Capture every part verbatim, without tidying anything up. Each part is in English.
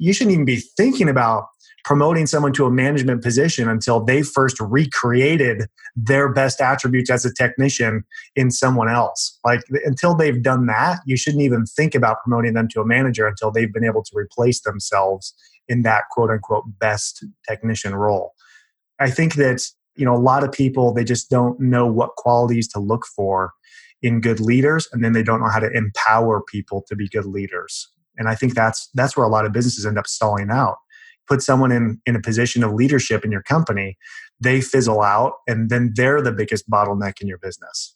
you shouldn't even be thinking about promoting someone to a management position until they first recreated their best attributes as a technician in someone else. Like, until they've done that, you shouldn't even think about promoting them to a manager until they've been able to replace themselves in that quote unquote best technician role. I think that, you know, a lot of people, they just don't know what qualities to look for in good leaders, and then they don't know how to empower people to be good leaders. And I think that's that's where a lot of businesses end up stalling out. Put someone in, in a position of leadership in your company, they fizzle out, and then they're the biggest bottleneck in your business.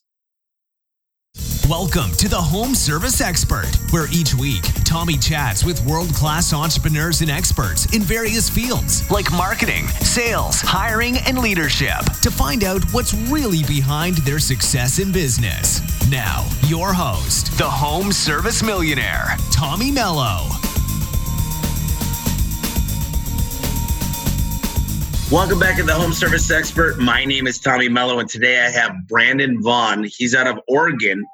Welcome to The Home Service Expert, where each week, Tommy chats with world-class entrepreneurs and experts in various fields like marketing, sales, hiring, and leadership to find out what's really behind their success in business. Now, your host, The Home Service Millionaire, Tommy Mello. Welcome back to The Home Service Expert. My name is Tommy Mello, and today I have Brandon Vaughn. He's out of Oregon.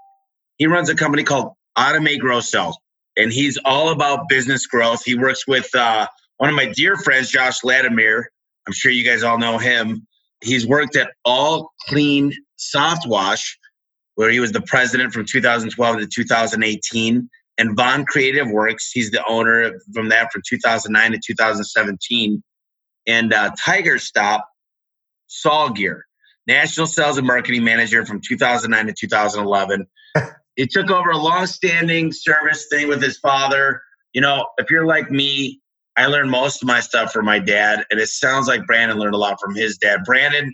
He runs a company called Automate Grow Sell, and he's all about business growth. He works with uh, one of my dear friends, Josh Latimer. I'm sure you guys all know him. He's worked at All Clean Softwash, where he was the president from two thousand twelve to two thousand eighteen, and Vaughn Creative Works. He's the owner from that from two thousand nine to two thousand seventeen, and uh, Tiger Stop, Saw Gear, National Sales and Marketing Manager from two thousand nine to two thousand eleven. He took over a long-standing service thing with his father. You know, if you're like me, I learned most of my stuff from my dad, and it sounds like Brandon learned a lot from his dad. Brandon,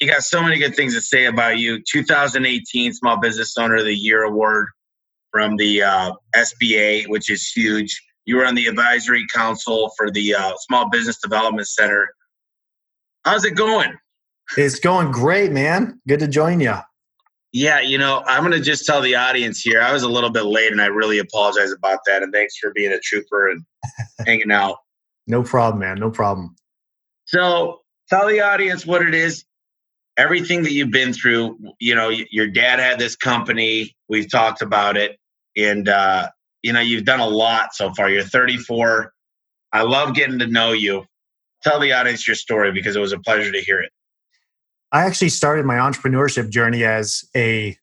you got so many good things to say about you. two thousand eighteen Small Business Owner of the Year Award from the uh, S B A, which is huge. You were on the advisory council for the uh, Small Business Development Center. How's it going? It's going great, man. Good to join you. Yeah, you know, I'm going to just tell the audience here, I was a little bit late and I really apologize about that. And thanks for being a trooper and hanging out. No problem, man. No problem. So tell the audience what it is. Everything that you've been through, you know, your dad had this company. We've talked about it. And, uh, you know, you've done a lot so far. You're thirty-four. I love getting to know you. Tell the audience your story because it was a pleasure to hear it. I actually started my entrepreneurship journey as a,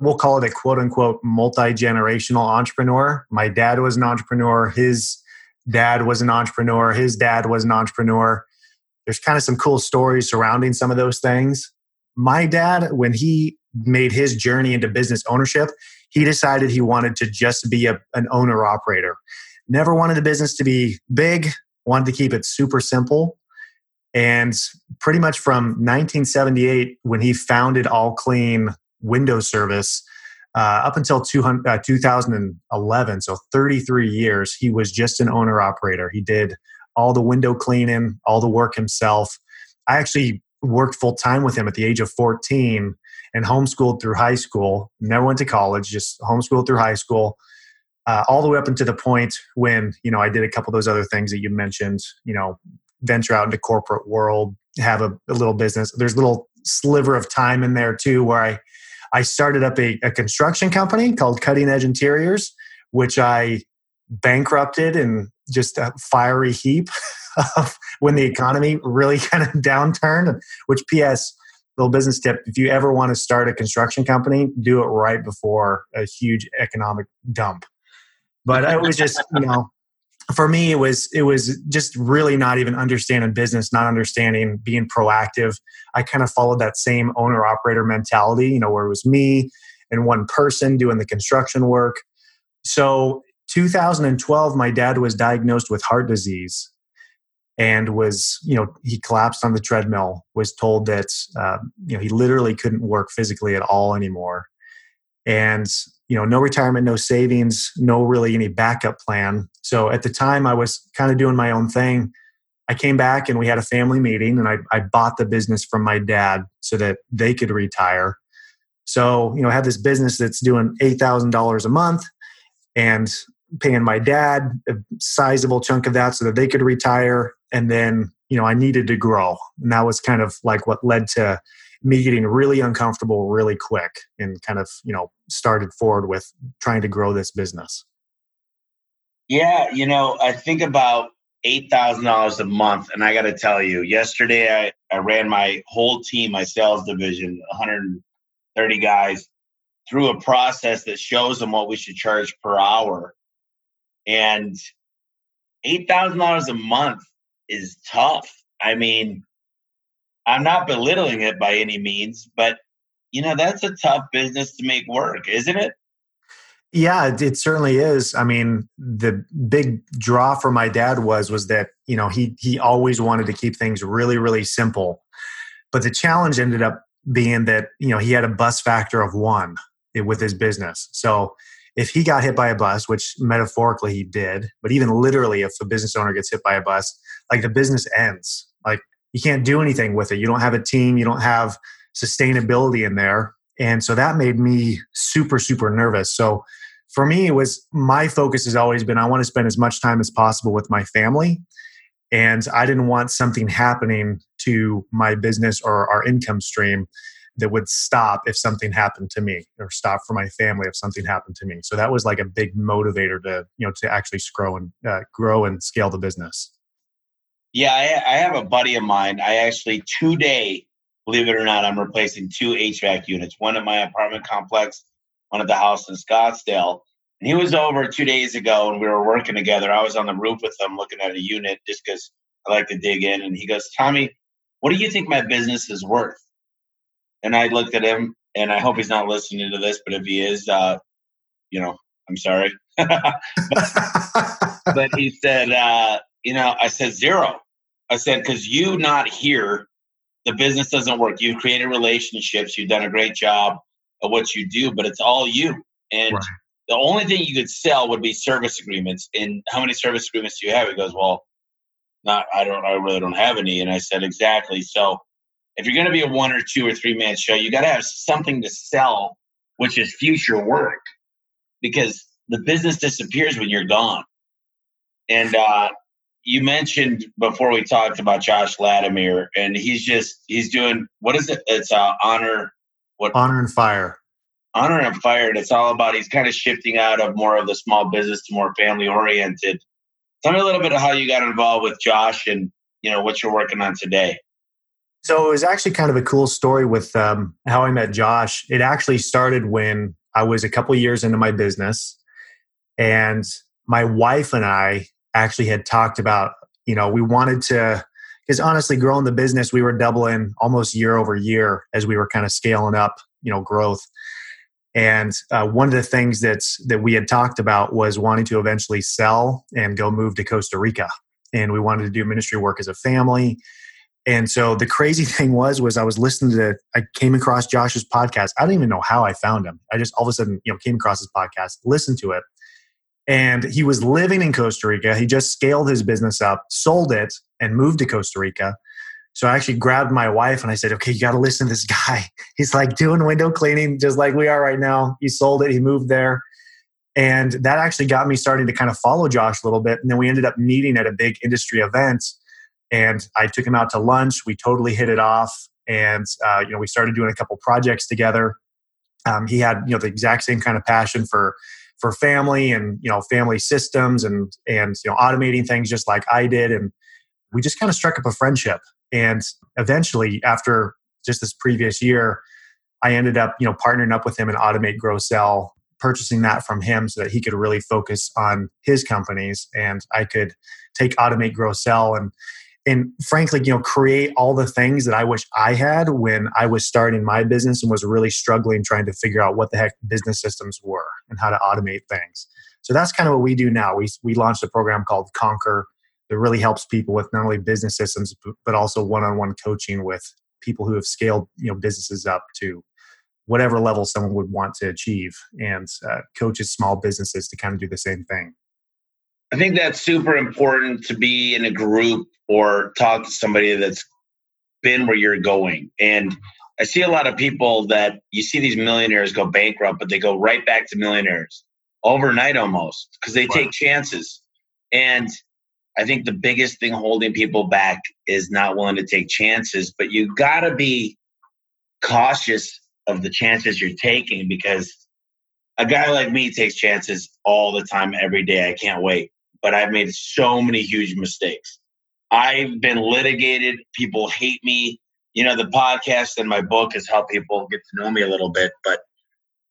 we'll call it a quote unquote, multi-generational entrepreneur. My dad was an entrepreneur. His dad was an entrepreneur. His dad was an entrepreneur. There's kind of some cool stories surrounding some of those things. My dad, when he made his journey into business ownership, he decided he wanted to just be a, an owner-operator. Never wanted the business to be big, wanted to keep it super simple. And pretty much from nineteen seventy-eight, when he founded All Clean Window Service, uh, up until two hundred, uh, two thousand eleven, so thirty-three years, he was just an owner-operator. He did all the window cleaning, all the work himself. I actually worked full-time with him at the age of fourteen and homeschooled through high school. Never went to college, just homeschooled through high school. Uh, all the way up until the point when, you know, I did a couple of those other things that you mentioned, you know, venture out into corporate world, have a, a little business. There's a little sliver of time in there too where I, I started up a, a construction company called Cutting Edge Interiors, which I bankrupted in just a fiery heap of when the economy really kind of downturned. Which, P S, little business tip, if you ever want to start a construction company, do it right before a huge economic dump. But it was just, you know, for me, it was it was just really not even understanding business, not understanding being proactive. I kind of followed that same owner-operator mentality, you know, where it was me and one person doing the construction work. So two thousand twelve, my dad was diagnosed with heart disease and was, you know, he collapsed on the treadmill, was told that, uh, you know, he literally couldn't work physically at all anymore. And you know, no retirement, no savings, no really any backup plan. So at the time, I was kind of doing my own thing. I came back and we had a family meeting, and I, I bought the business from my dad so that they could retire. So, you know, I have this business that's doing eight thousand dollars a month and paying my dad a sizable chunk of that so that they could retire. And then, you know, I needed to grow. And that was kind of like what led to me getting really uncomfortable really quick and kind of, you know, started forward with trying to grow this business. Yeah, you know, I think about eight thousand dollars a month. And I got to tell you, yesterday I, I ran my whole team, my sales division, one hundred thirty guys, through a process that shows them what we should charge per hour. And eight thousand dollars a month is tough. I mean, I'm not belittling it by any means, but, you know, that's a tough business to make work, isn't it? Yeah, it certainly is. I mean, the big draw for my dad was was that, you know, he he always wanted to keep things really, really simple. But the challenge ended up being that, you know, he had a bus factor of one with his business. So if he got hit by a bus, which metaphorically he did, but even literally if a business owner gets hit by a bus, like the business ends. Like you can't do anything with it. You don't have a team. You don't have sustainability in there. And so that made me super, super nervous. So for me, it was, my focus has always been, I want to spend as much time as possible with my family. And I didn't want something happening to my business or our income stream that would stop if something happened to me, or stop for my family if something happened to me. So that was like a big motivator to, you know, to actually grow and uh, grow and scale the business. Yeah, I, I have a buddy of mine. I actually today, believe it or not, I'm replacing two H V A C units, one at my apartment complex, one at the house in Scottsdale. And he was over two days ago and we were working together. I was on the roof with him looking at a unit just because I like to dig in. And he goes, "Tommy, what do you think my business is worth?" And I looked at him, and I hope he's not listening to this, but if he is, uh, you know, I'm sorry. but, but he said, uh, you know, I said, "Zero." I said, "Because you not here, the business doesn't work. You've created relationships. You've done a great job at what you do, but it's all you. And right. The only thing you could sell would be service agreements. And how many service agreements do you have?" He goes, "Well, not, I don't, I really don't have any." And I said, "Exactly. So if you're going to be a one or two or three man show, you got to have something to sell, which is future work, because the business disappears when you're gone." And, uh, you mentioned before we talked about Josh Latimer, and he's just, he's doing, what is it? It's uh, Honor. What? Honor and Fire. Honor and Fire. And it's all about, he's kind of shifting out of more of the small business to more family oriented. Tell me a little bit of how you got involved with Josh and, you know, what you're working on today. So it was actually kind of a cool story with um, how I met Josh. It actually started when I was a couple years into my business, and my wife and I actually had talked about, you know, we wanted to, because honestly, growing the business, we were doubling almost year over year as we were kind of scaling up, you know, growth. And uh, one of the things that's, that we had talked about was wanting to eventually sell and go move to Costa Rica. And we wanted to do ministry work as a family. And so the crazy thing was, was I was listening to, I came across Josh's podcast. I don't even know how I found him. I just all of a sudden, you know, came across his podcast, listened to it. And he was living in Costa Rica. He just scaled his business up, sold it, and moved to Costa Rica. So I actually grabbed my wife and I said, "Okay, you got to listen to this guy. He's like doing window cleaning just like we are right now. He sold it. He moved there." And that actually got me starting to kind of follow Josh a little bit. And then we ended up meeting at a big industry event. And I took him out to lunch. We totally hit it off. And uh, you know, we started doing a couple projects together. Um, he had, you know, the exact same kind of passion for for family and, you know, family systems and, and, you know, automating things just like I did. And we just kind of struck up a friendship. And eventually, after just this previous year, I ended up, you know, partnering up with him in Automate Grow Sell, purchasing that from him so that he could really focus on his companies and I could take Automate Grow Sell and, and frankly, you know, create all the things that I wish I had when I was starting my business and was really struggling trying to figure out what the heck business systems were and how to automate things. So that's kind of what we do now. We we launched a program called Conquer that really helps people with not only business systems, but also one-on-one coaching with people who have scaled, you know, businesses up to whatever level someone would want to achieve, and uh, coaches small businesses to kind of do the same thing. I think that's super important, to be in a group or talk to somebody that's been where you're going. And I see a lot of people that you see these millionaires go bankrupt, but they go right back to millionaires overnight almost, because they wow. take chances. And I think the biggest thing holding people back is not willing to take chances, but you got to be cautious of the chances you're taking, because a guy like me takes chances all the time, every day. I can't wait. but I've made so many huge mistakes. I've been litigated. People hate me. You know, the podcast and my book has helped people get to know me a little bit. But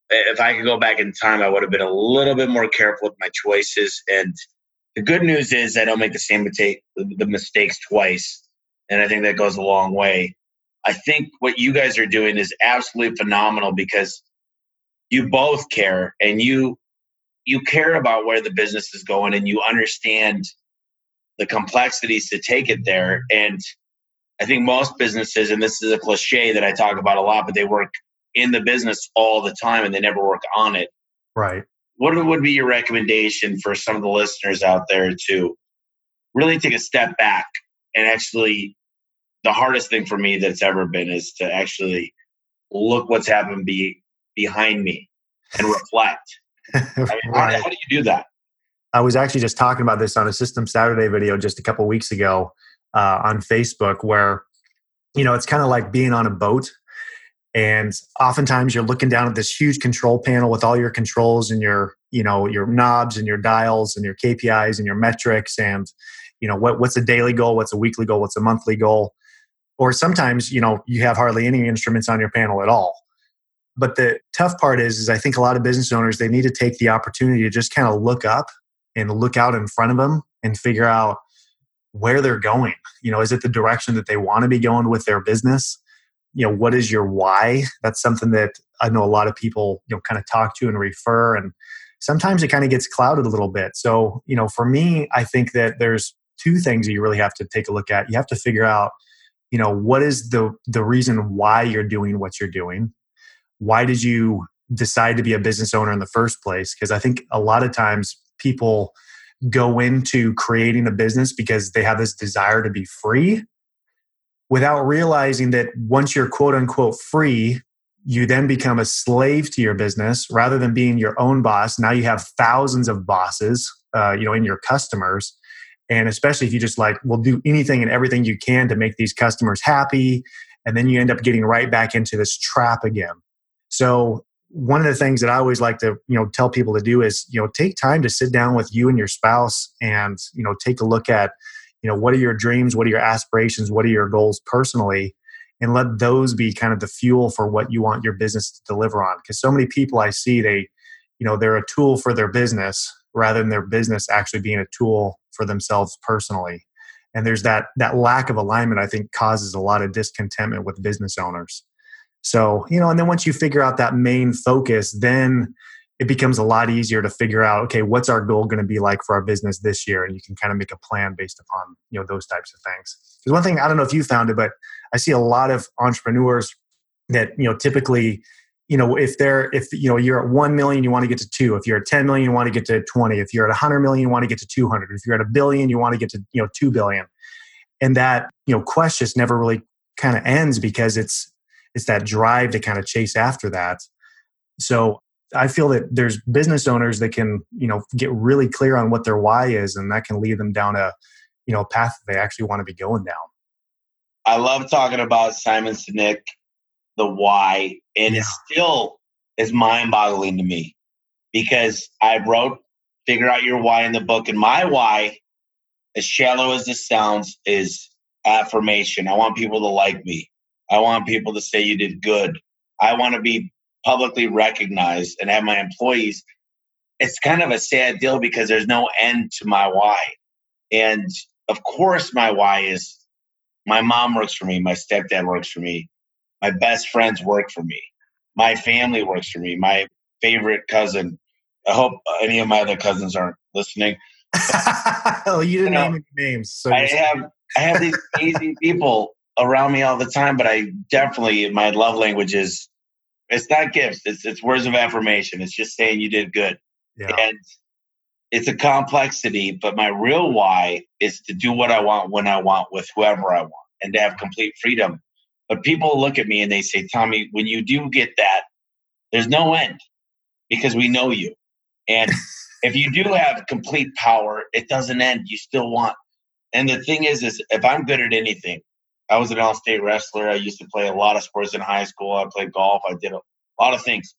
if I could go back in time, I would have been a little bit more careful with my choices. And the good news is I don't make the same mistake, the mistakes twice. And I think that goes a long way. I think what you guys are doing is absolutely phenomenal because you both care and you you care about where the business is going and you understand the complexities to take it there. And I think most businesses, and this is a cliche that I talk about a lot, but they work in the business all the time and they never work on it. Right. What would be your recommendation for some of the listeners out there to really take a step back and actually, the hardest thing for me that's ever been is to actually look what's happened be, behind me and reflect. I mean, right. how, how do you do that? I was actually just talking about this on a System Saturday video just a couple of weeks ago uh, on Facebook where, you know, it's kind of like being on a boat. And oftentimes you're looking down at this huge control panel with all your controls and your, you know, your knobs and your dials and your K P Is and your metrics and, you know, what what's a daily goal, what's a weekly goal, what's a monthly goal. Or sometimes, you know, you have hardly any instruments on your panel at all. But the tough part is, is I think a lot of business owners, they need to take the opportunity to just kind of look up and look out in front of them and figure out where they're going. You know, is it the direction that they want to be going with their business? You know, what is your why? That's something that I know a lot of people, you know, kind of talk to and refer. And sometimes it kind of gets clouded a little bit. So, you know, for me, I think that there's two things that you really have to take a look at. You have to figure out, you know, what is the the reason why you're doing what you're doing? Why did you decide to be a business owner in the first place? Because I think a lot of times people go into creating a business because they have this desire to be free, without realizing that once you're quote unquote free, you then become a slave to your business rather than being your own boss. Now you have thousands of bosses, uh, you know, in your customers. And especially if you just like, will do anything and everything you can to make these customers happy. And then you end up getting right back into this trap again. So one of the things that I always like to, you know, tell people to do is, you know, take time to sit down with you and your spouse and, you know, take a look at, you know, what are your dreams? What are your aspirations? What are your goals personally? And let those be kind of the fuel for what you want your business to deliver on. Because so many people I see, they, you know, they're a tool for their business rather than their business actually being a tool for themselves personally. And there's that that lack of alignment, I think, causes a lot of discontentment with business owners. So, you know, and then once you figure out that main focus, then it becomes a lot easier to figure out, okay, what's our goal going to be like for our business this year? And you can kind of make a plan based upon, you know, those types of things. Because one thing, I don't know if you found it, but I see a lot of entrepreneurs that, you know, typically, you know, if they're, if, you know, you're at one million, you want to get to two. If you're at ten million, you want to get to twenty. If you're at one hundred million, you want to get to two hundred. If you're at a billion, you want to get to, you know, two billion. And that, you know, quest just never really kind of ends because it's, it's that drive to kind of chase after that. So I feel that there's business owners that can, you know, get really clear on what their why is, and that can lead them down a, you know, path that they actually want to be going down. I love talking about Simon Sinek, the why, and yeah. It still is mind-boggling to me because I wrote Figure Out Your Why in the book, and my why, as shallow as this sounds, is affirmation. I want people to like me. I want people to say you did good. I want to be publicly recognized and have my employees. It's kind of a sad deal because there's no end to my why. And of course, my why is my mom works for me. My stepdad works for me. My best friends work for me. My family works for me. My favorite cousin. I hope any of my other cousins aren't listening. Well, you didn't you know, name any names. So I have I have these amazing people around me all the time, but I definitely, my love language is, it's not gifts. It's it's words of affirmation. It's just saying you did good. Yeah. And it's a complexity, but my real why is to do what I want, when I want, with whoever I want, and to have complete freedom. But people look at me and they say, Tommy, when you do get that, there's no end because we know you. And if you do have complete power, it doesn't end. You still want. And the thing is, is if I'm good at anything, I was an all-state wrestler. I used to play a lot of sports in high school. I played golf. I did a lot of things.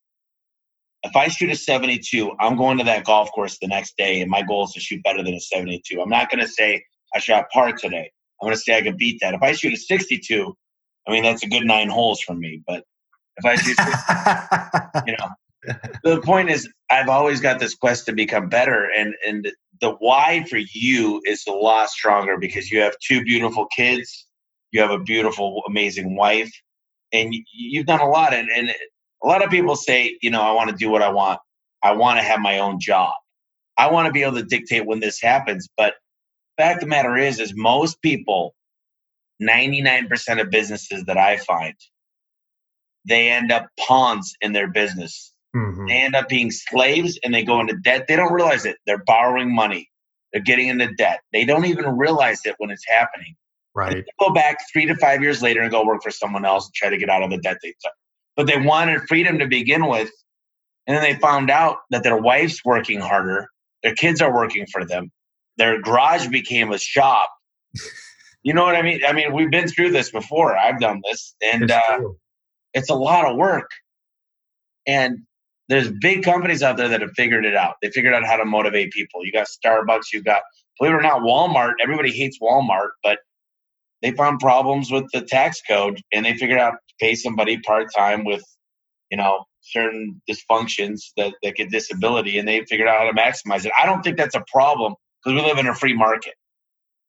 If I shoot a seventy-two, I'm going to that golf course the next day, and my goal is to shoot better than a seventy-two. I'm not going to say I shot par today. I'm going to say I can beat that. If I shoot a sixty-two, I mean, that's a good nine holes from me. But if I shoot, you know, the point is I've always got this quest to become better. And, and the why for you is a lot stronger because you have two beautiful kids. You have a beautiful, amazing wife, and you've done a lot. And, and a lot of people say, you know, I want to do what I want. I want to have my own job. I want to be able to dictate when this happens. But fact of the matter is, is most people, ninety-nine percent of businesses that I find, they end up pawns in their business. Mm-hmm. They end up being slaves and they go into debt. They don't realize it. They're borrowing money. They're getting into debt. They don't even realize it when it's happening. Right. Go back three to five years later and go work for someone else and try to get out of the debt they took. But they wanted freedom to begin with. And then they found out that their wife's working harder. Their kids are working for them. Their garage became a shop. You know what I mean? I mean, we've been through this before. I've done this. And it's, uh, it's a lot of work. And there's big companies out there that have figured it out. They figured out how to motivate people. You got Starbucks. You got, believe it or not, Walmart. Everybody hates Walmart. But they found problems with the tax code, and they figured out to pay somebody part-time with, you know, certain dysfunctions that, that get disability, and they figured out how to maximize it. I don't think that's a problem because we live in a free market.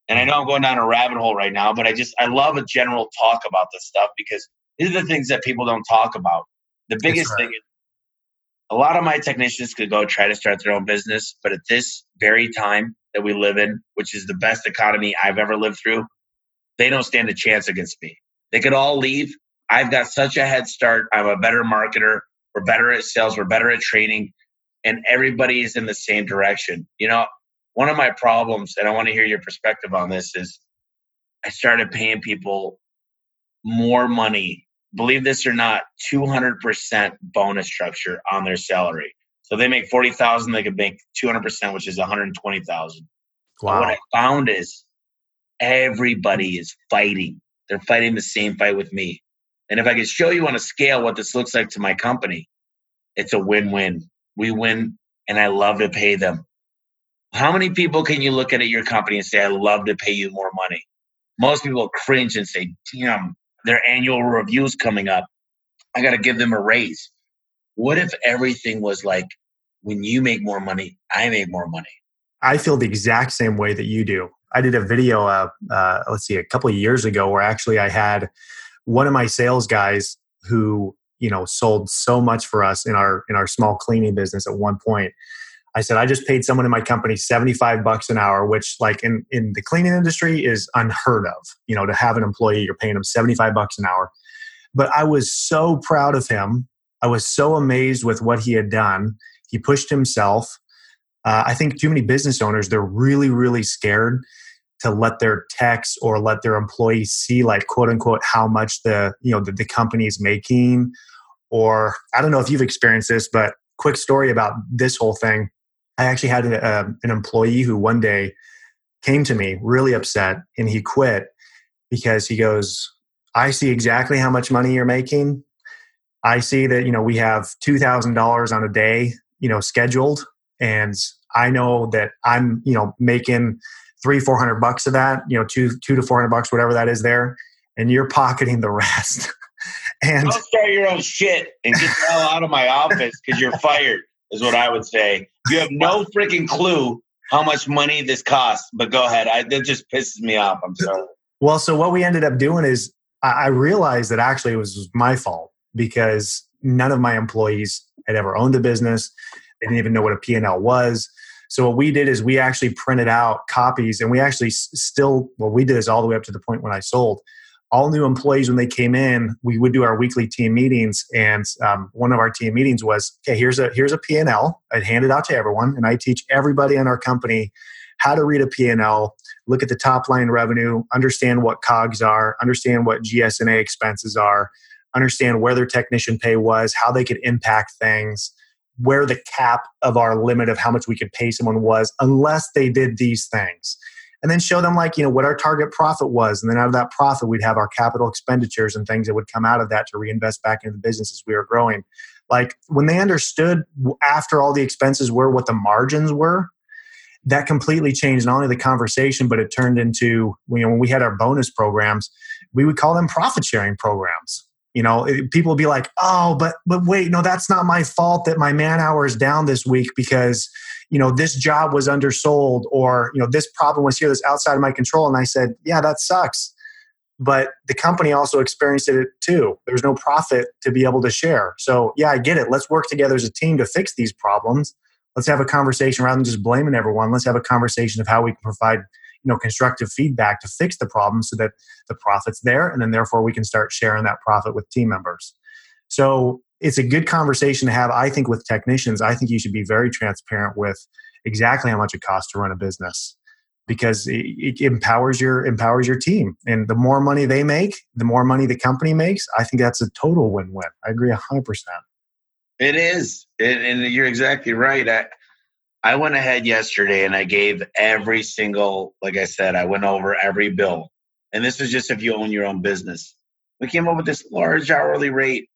And I know I'm going down a rabbit hole right now, but I just, I love a general talk about this stuff because these are the things that people don't talk about. The biggest thing is a lot of my technicians could go try to start their own business, but at this very time that we live in, which is the best economy I've ever lived through, they don't stand a chance against me. They could all leave. I've got such a head start. I'm a better marketer. We're better at sales. We're better at training. And everybody is in the same direction. You know, one of my problems, and I want to hear your perspective on this, is I started paying people more money, believe this or not, two hundred percent bonus structure on their salary. So they make forty thousand dollars, they could make two hundred percent, which is one hundred twenty thousand dollars. Wow. What I found is, everybody is fighting. They're fighting the same fight with me. And if I could show you on a scale what this looks like to my company, it's a win-win. We win, and I love to pay them. How many people can you look at at your company and say, I love to pay you more money? Most people cringe and say, damn, their annual review's coming up. I got to give them a raise. What if everything was like, when you make more money, I make more money? I feel the exact same way that you do. I did a video, uh, uh, let's see, a couple of years ago where actually I had one of my sales guys who, you know, sold so much for us in our in our small cleaning business at one point. I said, I just paid someone in my company seventy-five bucks an hour, which like in, in the cleaning industry is unheard of. You know, to have an employee, you're paying them seventy-five bucks an hour. But I was so proud of him. I was so amazed with what he had done. He pushed himself. Uh, I think too many business owners, they're really, really scared to let their techs or let their employees see like quote unquote how much the, you know, the, the company is making. Or I don't know if you've experienced this, but quick story about this whole thing. I actually had a, a, an employee who one day came to me really upset, and he quit because he goes, I see exactly how much money you're making. I see that, you know, we have two thousand dollars on a day, you know, scheduled. And I know that I'm, you know, making three, four hundred bucks of that, you know, two, two to four hundred bucks, whatever that is there, and you're pocketing the rest. And don't start your own shit and get the hell out of my office because you're fired, is what I would say. You have no freaking clue how much money this costs. But go ahead, I, that just pisses me off. I'm sorry. Well, so what we ended up doing is I realized that actually it was my fault because none of my employees had ever owned a business. They didn't even know what a P and L was. So what we did is we actually printed out copies, and we actually still, well, we did this all the way up to the point when I sold. All new employees, when they came in, we would do our weekly team meetings. And um, one of our team meetings was, okay, here's a here's a P and L. I'd hand it out to everyone. And I teach everybody in our company how to read a P and L, look at the top line revenue, understand what C O G S are, understand what G S and A expenses are, understand where their technician pay was, how they could impact things, where the cap of our limit of how much we could pay someone was, unless they did these things. and then show them like, you know, what our target profit was. And then out of that profit, we'd have our capital expenditures and things that would come out of that to reinvest back into the business as we were growing. Like when they understood after all the expenses were what the margins were, that completely changed not only the conversation, but it turned into, you know, when we had our bonus programs, we would call them profit sharing programs. You know, it, people would be like, oh, but but wait, no, that's not my fault that my man hour is down this week because, you know, this job was undersold or, you know, this problem was here that's outside of my control. And I said, yeah, that sucks. But the company also experienced it too. There was no profit to be able to share. So yeah, I get it. Let's work together as a team to fix these problems. Let's have a conversation rather than just blaming everyone. Let's have a conversation of how we can provide, you know, constructive feedback to fix the problem so that the profit's there. And then therefore we can start sharing that profit with team members. So it's a good conversation to have, I think, with technicians. I think you should be very transparent with exactly how much it costs to run a business because it, it empowers your empowers your team. And the more money they make, the more money the company makes. I think that's a total win-win. I agree one hundred percent. It is. It, and you're exactly right. I, I went ahead yesterday and I gave every single, like I said, I went over every bill. And this was just if you own your own business. We came up with this large hourly rate.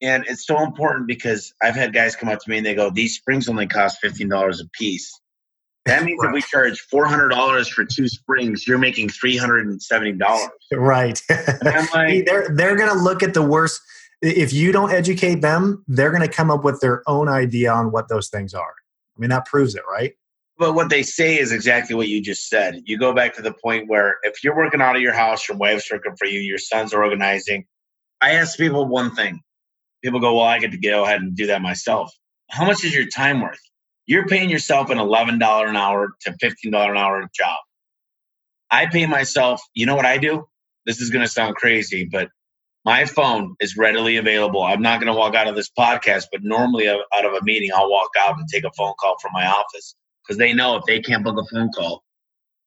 And it's so important because I've had guys come up to me and they go, these springs only cost fifteen dollars a piece. That means right. If we charge four hundred dollars for two springs, you're making three hundred seventy dollars. Right. And I'm like, they're they're going to look at the worst. If you don't educate them, they're going to come up with their own idea on what those things are. I mean, that proves it, right? But what they say is exactly what you just said. You go back to the point where if you're working out of your house, your wife's working for you, your sons are organizing. I ask people one thing. People go, well, I get to go ahead and do that myself. How much is your time worth? You're paying yourself an eleven dollars an hour to fifteen dollars an hour job. I pay myself, you know what I do? This is going to sound crazy, but my phone is readily available. I'm not going to walk out of this podcast, but normally out of a meeting, I'll walk out and take a phone call from my office because they know if they can't book a phone call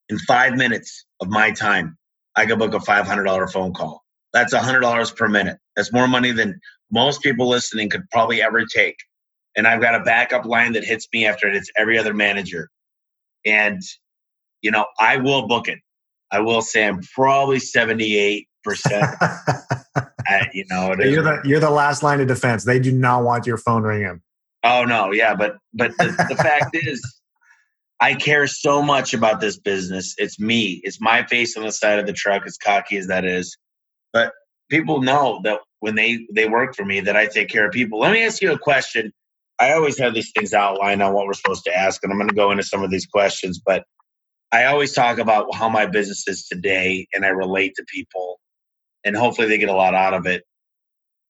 in five minutes of my time, I can book a five hundred dollars phone call. That's one hundred dollars per minute. That's more money than most people listening could probably ever take. And I've got a backup line that hits me after it hits every other manager. And, you know, I will book it. I will say I'm probably seventy-eight percent. I, you know, it you're, is. The, you're the last line of defense. They do not want your phone ringing. Oh, no. Yeah. But, but the, the fact is, I care so much about this business. It's me. It's my face on the side of the truck, as cocky as that is. But people know that when they, they work for me, that I take care of people. Let me ask you a question. I always have these things outlined on what we're supposed to ask, and I'm going to go into some of these questions. But I always talk about how my business is today, and I relate to people, and hopefully they get a lot out of it.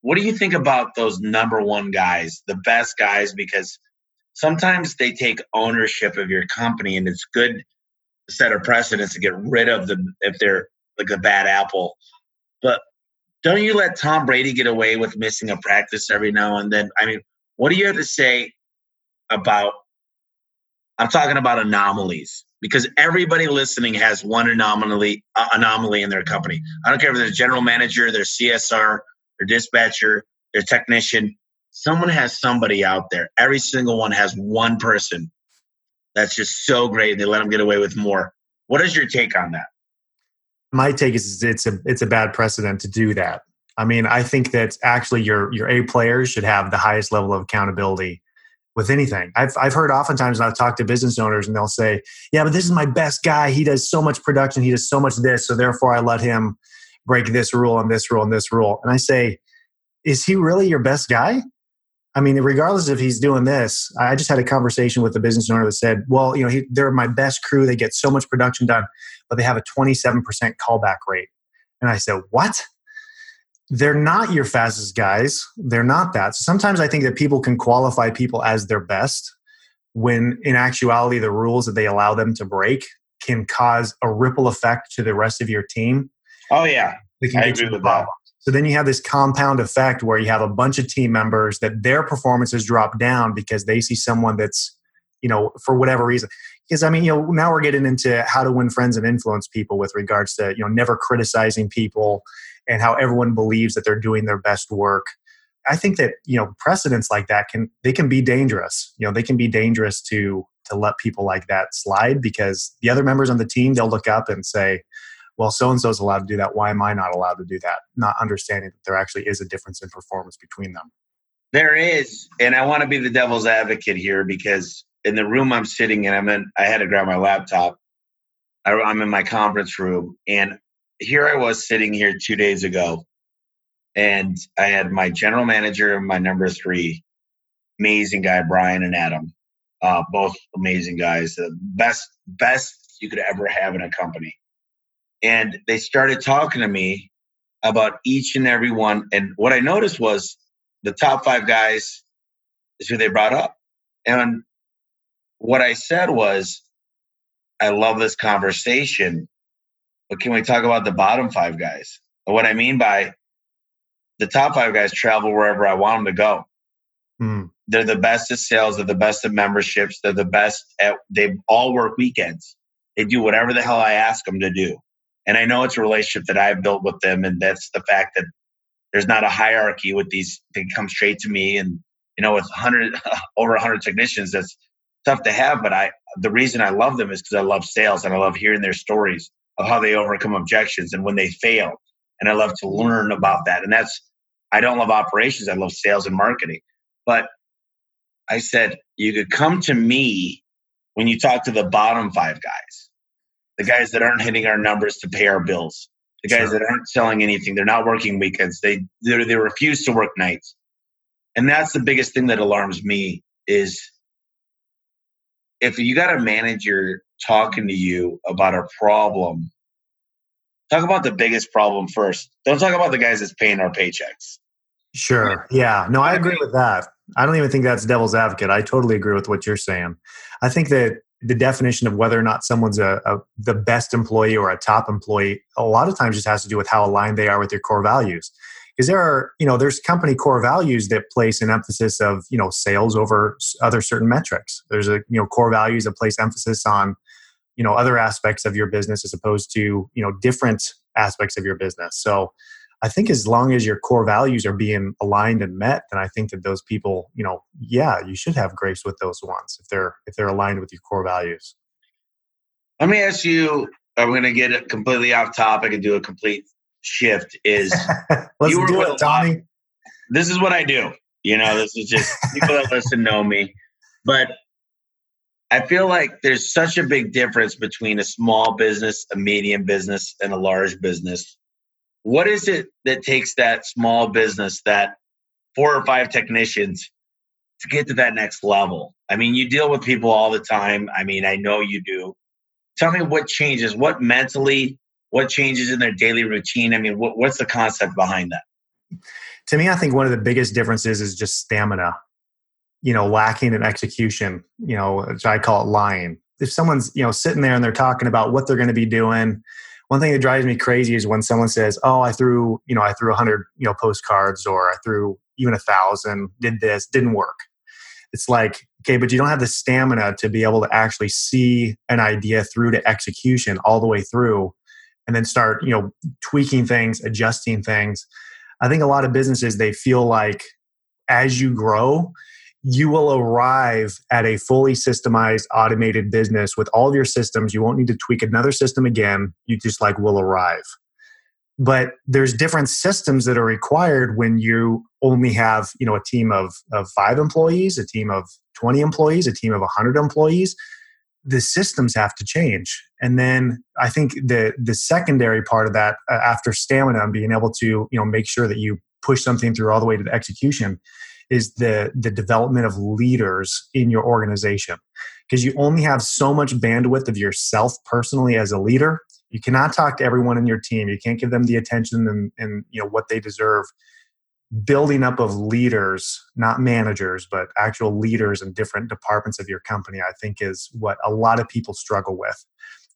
What do you think about those number one guys, the best guys? Because sometimes they take ownership of your company, and it's good set of precedents to get rid of them if they're like a bad apple. But don't you let Tom Brady get away with missing a practice every now and then? I mean, what do you have to say about, I'm talking about anomalies, because everybody listening has one anomaly uh, anomaly in their company. I don't care if they're a general manager, their C S R, their dispatcher, their technician. Someone has somebody out there. Every single one has one person that's just so great. They let them get away with more. What is your take on that? My take is it's a it's a bad precedent to do that. I mean, I think that actually your your A players should have the highest level of accountability with anything. I've I've heard oftentimes, and I've talked to business owners, and they'll say, "Yeah, but this is my best guy. He does so much production. He does so much this. So therefore, I let him break this rule and this rule and this rule." And I say, "Is he really your best guy?" I mean, regardless if he's doing this, I just had a conversation with a business owner that said, well, you know, he, they're my best crew. They get so much production done, but they have a twenty-seven percent callback rate. And I said, what? They're not your fastest guys. They're not that. So sometimes I think that people can qualify people as their best when in actuality, the rules that they allow them to break can cause a ripple effect to the rest of your team. Oh, yeah. They can I get agree you with the that. Bottom. So then you have this compound effect where you have a bunch of team members that their performances drop down because they see someone that's, you know, for whatever reason. Because I mean, you know, now we're getting into how to win friends and influence people with regards to, you know, never criticizing people and how everyone believes that they're doing their best work. I think that, you know, precedents like that can, they can be dangerous. You know, they can be dangerous to to let people like that slide, because the other members on the team, they'll look up and say, well, so-and-so is allowed to do that. Why am I not allowed to do that? Not understanding that there actually is a difference in performance between them. There is. And I want to be the devil's advocate here, because in the room I'm sitting in, I'm in, I had to grab my laptop. I, I'm in my conference room. And here I was sitting here two days ago. And I had my general manager and my number three, amazing guy, Brian and Adam. Uh, both amazing guys. The best, best you could ever have in a company. And they started talking to me about each and every one. And what I noticed was the top five guys is who they brought up. And what I said was, I love this conversation, but can we talk about the bottom five guys? And what I mean by the top five guys travel wherever I want them to go. Mm. They're the best at sales. They're the best at memberships. They're the best at, they all work weekends. They do whatever the hell I ask them to do. And I know it's a relationship that I've built with them. And that's the fact that there's not a hierarchy with these. They come straight to me. And, you know, with one hundred, over one hundred technicians, that's tough to have. But I, the reason I love them is because I love sales and I love hearing their stories of how they overcome objections and when they fail. And I love to learn about that. And that's, I don't love operations. I love sales and marketing. But I said, you could come to me when you talk to the bottom five guys. The guys that aren't hitting our numbers to pay our bills. The guys sure. that aren't selling anything. They're not working weekends. They they refuse to work nights. And that's the biggest thing that alarms me is if you got a manager talking to you about a problem, talk about the biggest problem first. Don't talk about the guys that's paying our paychecks. Sure. Yeah. No, I agree with that. I don't even think that's devil's advocate. I totally agree with what you're saying. I think that the definition of whether or not someone's a, a the best employee or a top employee, a lot of times just has to do with how aligned they are with your core values. Because there are, you know, there's company core values that place an emphasis of, you know, sales over other certain metrics. There's a, you know, core values that place emphasis on, you know, other aspects of your business as opposed to, you know, different aspects of your business. So I think as long as your core values are being aligned and met, then I think that those people, you know, yeah, you should have grace with those ones if they're if they're aligned with your core values. Let me ask you, I'm going to get completely off topic and do a complete shift. Is Let's you do it, Tommy. Lot, this is what I do. You know, this is just people that listen know me. But I feel like there's such a big difference between a small business, a medium business, and a large business. What is it that takes that small business, that four or five technicians, to get to that next level? I mean, you deal with people all the time. I mean, I know you do. Tell me what changes, what mentally, what changes in their daily routine? I mean, what, what's the concept behind that? To me, I think one of the biggest differences is just stamina, you know, lacking in execution, you know, which I call it lying. If someone's, you know, sitting there and they're talking about what they're going to be doing. One thing that drives me crazy is when someone says, "Oh, I threw, you know, I threw a hundred, you know, postcards, or I threw even a thousand. Did this? Didn't work." It's like, okay, but you don't have the stamina to be able to actually see an idea through to execution all the way through, and then start, you know, tweaking things, adjusting things. I think a lot of businesses, they feel like as you grow, you will arrive at a fully systemized, automated business with all of your systems. You won't need to tweak another system again. You just like will arrive. But there's different systems that are required when you only have, you know, a team of, of five employees, a team of twenty employees, a team of one hundred employees. The systems have to change. And then I think the the secondary part of that, uh, after stamina and being able to, you know, make sure that you push something through all the way to the execution, is the the development of leaders in your organization. Because you only have so much bandwidth of yourself personally as a leader. You cannot talk to everyone in your team. You can't give them the attention and, and you know what they deserve. Building up of leaders, not managers, but actual leaders in different departments of your company, I think is what a lot of people struggle with.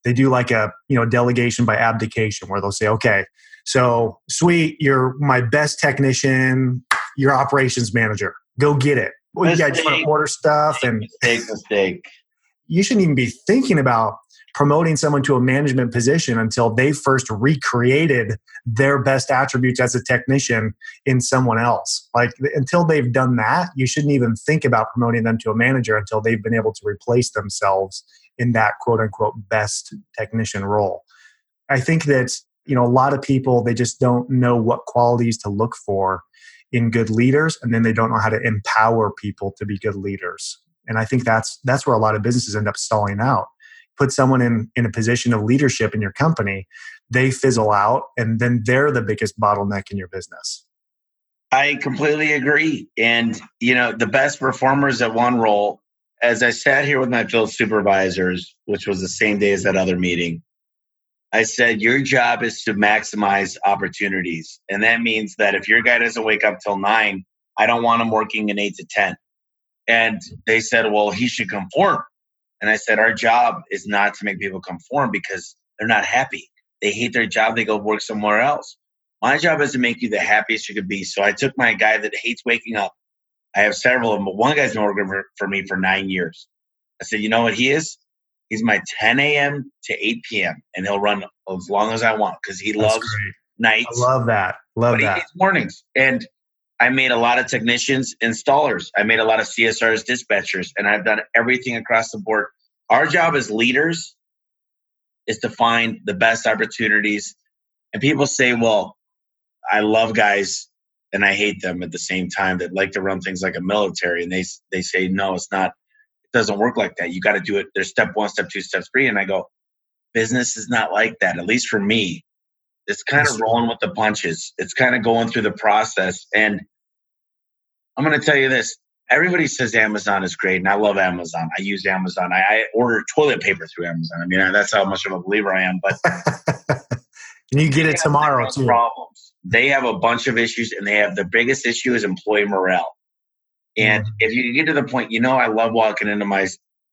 They do like a, you know, delegation by abdication, where they'll say, okay, so sweet, you're my best technician, your operations manager, go get it. Well, mistake, you guys want to order stuff. Mistake, and mistake, mistake. you shouldn't even be thinking about promoting someone to a management position until they first recreated their best attributes as a technician in someone else. Like, until they've done that, you shouldn't even think about promoting them to a manager until they've been able to replace themselves in that quote unquote best technician role. I think that, you know, a lot of people, they just don't know what qualities to look for in good leaders, and then they don't know how to empower people to be good leaders. And I think that's that's where a lot of businesses end up stalling out. Put someone in, in a position of leadership in your company, they fizzle out, and then they're the biggest bottleneck in your business. I completely agree. And, you know, the best performers at one role, as I sat here with my field supervisors, which was the same day as that other meeting, I said, your job is to maximize opportunities. And that means that if your guy doesn't wake up till nine, I don't want him working an eight to ten. And they said, well, he should conform. And I said, our job is not to make people conform because they're not happy. They hate their job. They go work somewhere else. My job is to make you the happiest you could be. So I took my guy that hates waking up. I have several of them, but one guy's been working for, for me for nine years. I said, you know what he is? He's my ten a.m. to eight p.m. and he'll run as long as I want because he That's loves great. Nights. I love that. Love but that. He hates mornings. And I made a lot of technicians installers. I made a lot of C S Rs dispatchers, and I've done everything across the board. Our job as leaders is to find the best opportunities. And people say, well, I love guys and I hate them at the same time that like to run things like a military. And they they say, no, it's not. It doesn't work like that. You got to do it. There's step one, step two, step three. And I go, business is not like that, at least for me. It's kind of rolling with the punches. It's kind of going through the process. And I'm going to tell you this. Everybody says Amazon is great, and I love Amazon. I use Amazon. I, I order toilet paper through Amazon. I mean, that's how much of a believer I am. But you get it tomorrow, too. Problems. They have a bunch of issues, and they have the biggest issue is employee morale. And mm-hmm. if you get to the point, you know, I love walking into my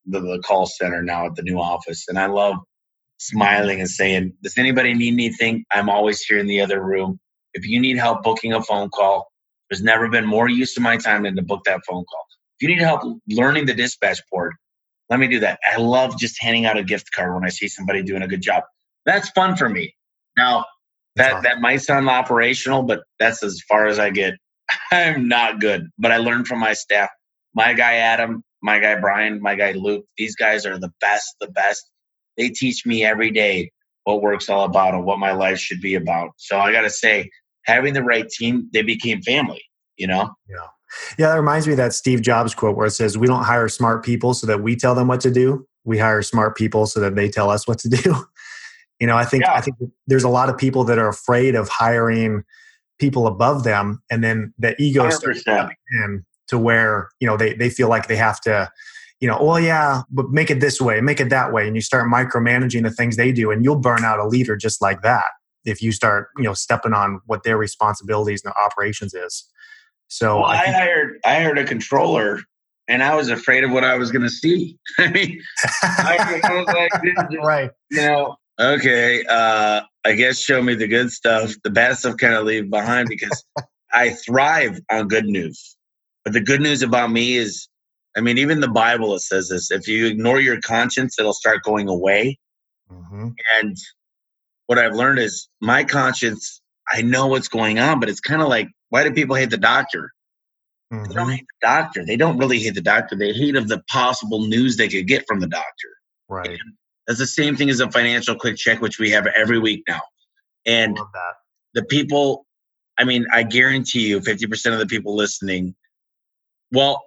the, the call center now at the new office, and I love smiling and saying, does anybody need anything? I'm always here in the other room. If you need help booking a phone call, there's never been more use of my time than to book that phone call. If you need help learning the dispatch board, let me do that. I love just handing out a gift card when I see somebody doing a good job. That's fun for me. Now, that, that might sound operational, but that's as far as I get. I'm not good, but I learned from my staff. My guy Adam, my guy Brian, my guy Luke, these guys are the best, the best. They teach me every day what work's all about and what my life should be about. So I got to say, having the right team, they became family, you know? Yeah. Yeah, that reminds me of that Steve Jobs quote where it says, we don't hire smart people so that we tell them what to do. We hire smart people so that they tell us what to do. You know, I think yeah. I think there's a lot of people that are afraid of hiring people above them, and then the ego starts in to where, you know, they, they feel like they have to, you know, well, yeah, but make it this way, make it that way. And you start micromanaging the things they do, and you'll burn out a leader just like that if you start, you know, stepping on what their responsibilities and the operations is. So well, I, think- I hired I hired a controller, and I was afraid of what I was going to see. I mean, I, I was like, just, right. you know, okay, uh, I guess show me the good stuff. The bad stuff kind of leave behind because I thrive on good news. But the good news about me is, I mean, even the Bible, it says this. If you ignore your conscience, it'll start going away. Mm-hmm. And what I've learned is my conscience, I know what's going on, but it's kind of like, why do people hate the doctor? Mm-hmm. They don't hate the doctor. They don't really hate the doctor. They hate of the possible news they could get from the doctor. Right. And that's the same thing as a financial quick check, which we have every week now. And the people, I mean, I guarantee you fifty percent of the people listening, well,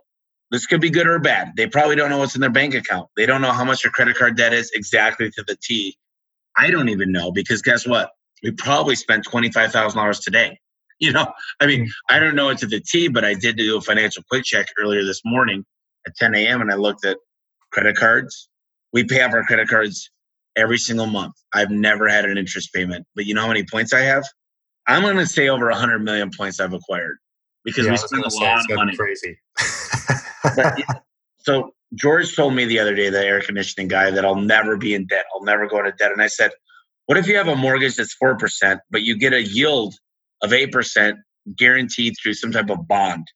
this could be good or bad. They probably don't know what's in their bank account. They don't know how much their credit card debt is exactly to the T. I don't even know because guess what? We probably spent twenty-five thousand dollars today. You know, I mean, I don't know it to the T, but I did do a financial quick check earlier this morning at ten a.m. and I looked at credit cards. We pay off our credit cards every single month. I've never had an interest payment, but you know how many points I have? I'm going to say over one hundred million points I've acquired because yeah, we spend a lot of money. Crazy. But, so George told me the other day, the air conditioning guy, that I'll never be in debt. I'll never go into debt. And I said, what if you have a mortgage that's four percent, but you get a yield of eight percent guaranteed through some type of bond?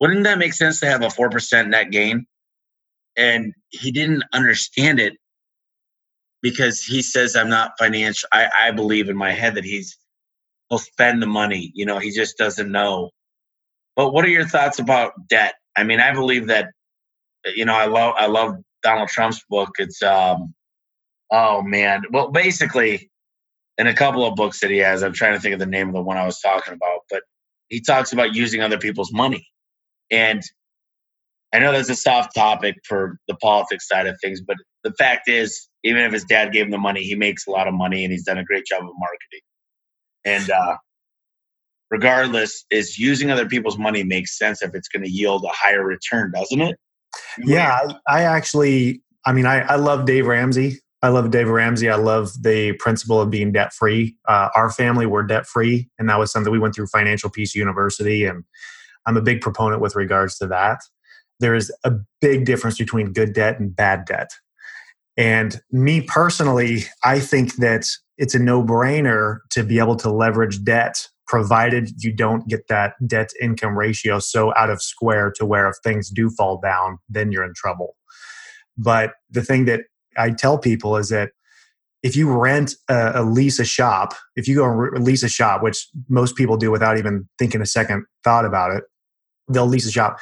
Wouldn't that make sense to have a four percent net gain? and he didn't understand it because he says, I'm not financial. I, I believe in my head that he's, he'll spend the money. You know, he just doesn't know. But what are your thoughts about debt? I mean, I believe that, you know, I love, I love Donald Trump's book. It's, um, oh man. Well, basically, in a couple of books that he has, I'm trying to think of the name of the one I was talking about, but he talks about using other people's money. And I know that's a soft topic for the politics side of things, but the fact is, even if his dad gave him the money, he makes a lot of money and he's done a great job of marketing. And uh, regardless, is using other people's money makes sense if it's going to yield a higher return, doesn't it? Yeah, I, I actually, I mean, I, I love Dave Ramsey. I love Dave Ramsey. I love the principle of being debt-free. Uh, our family were debt-free, and that was something we went through Financial Peace University, and I'm a big proponent with regards to that. There is a big difference between good debt and bad debt. And me personally, I think that it's a no-brainer to be able to leverage debt, provided you don't get that debt-income ratio so out of square to where if things do fall down, then you're in trouble. But the thing that I tell people is that if you rent a, a lease a shop, if you go and lease a shop, which most people do without even thinking a second thought about it, they'll lease a shop.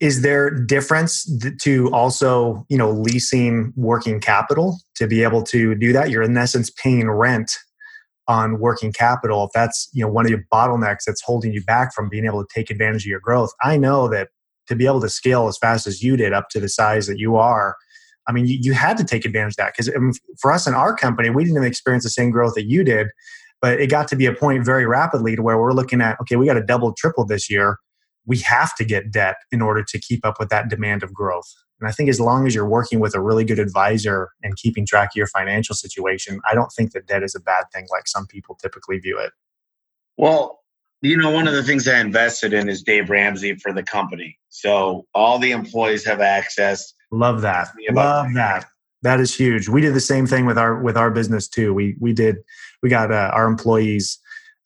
Is there difference to also, you know, leasing working capital to be able to do that? You're in essence paying rent on working capital. If that's, you know, one of your bottlenecks that's holding you back from being able to take advantage of your growth. I know that to be able to scale as fast as you did up to the size that you are, I mean, you, you had to take advantage of that, because for us in our company, we didn't even experience the same growth that you did, but it got to be a point very rapidly to where we're looking at, okay, we got to double, triple this year. We have to get debt in order to keep up with that demand of growth. And I think as long as you're working with a really good advisor and keeping track of your financial situation, I don't think that debt is a bad thing like some people typically view it. Well, you know, one of the things I invested in is Dave Ramsey for the company. So all the employees have access. Love that. Love that. That is huge. We did the same thing with our with our business too. We we did we got uh, our employees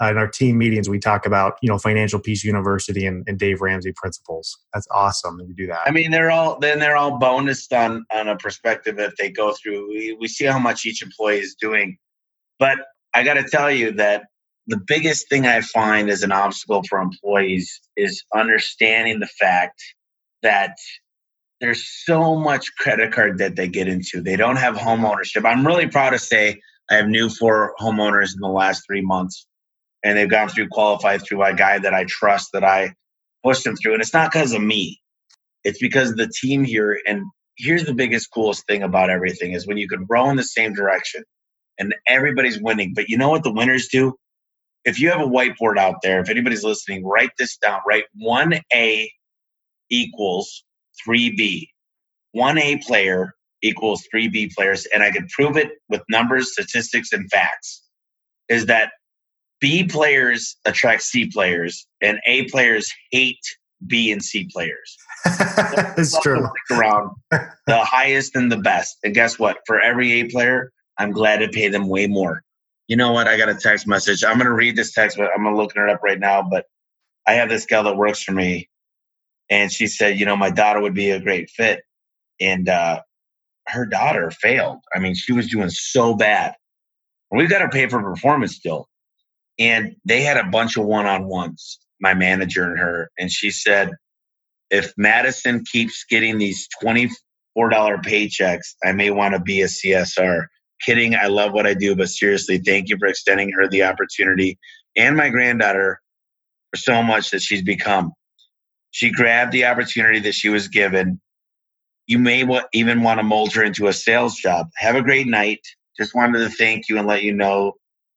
uh, in our team meetings. We talk about, you know, Financial Peace University and, and Dave Ramsey principles. That's awesome that you do that. I mean, they're all then they're all bonused on on a perspective that they go through. We we see how much each employee is doing. But I got to tell you that the biggest thing I find as an obstacle for employees is understanding the fact that there's so much credit card debt they get into. They don't have home ownership. I'm really proud to say I have new four homeowners in the last three months, and they've gone through, qualified through a guy that I trust, that I pushed them through. And it's not because of me. It's because of the team here. And here's the biggest, coolest thing about everything is when you can row in the same direction and everybody's winning. But you know what the winners do? If you have a whiteboard out there, if anybody's listening, write this down. Write one A equals three B. one A player equals three B players. And I could prove it with numbers, statistics, and facts, is that B players attract C players and A players hate B and C players. It's true. Around the highest and the best. And guess what? For every A player, I'm glad to pay them way more. You know what? I got a text message. I'm going to read this text, but I'm going to look it up right now. But I have this gal that works for me. And she said, you know, my daughter would be a great fit. And uh, her daughter failed. I mean, she was doing so bad. And we've got to pay for performance still. And they had a bunch of one-on-ones, my manager and her. And she said, if Madison keeps getting these twenty-four dollars paychecks, I may want to be a C S R. Kidding, I love what I do, but seriously, thank you for extending her the opportunity and my granddaughter for so much that she's become. She grabbed the opportunity that she was given. You may w- even want to mold her into a sales job. Have a great night. Just wanted to thank you and let you know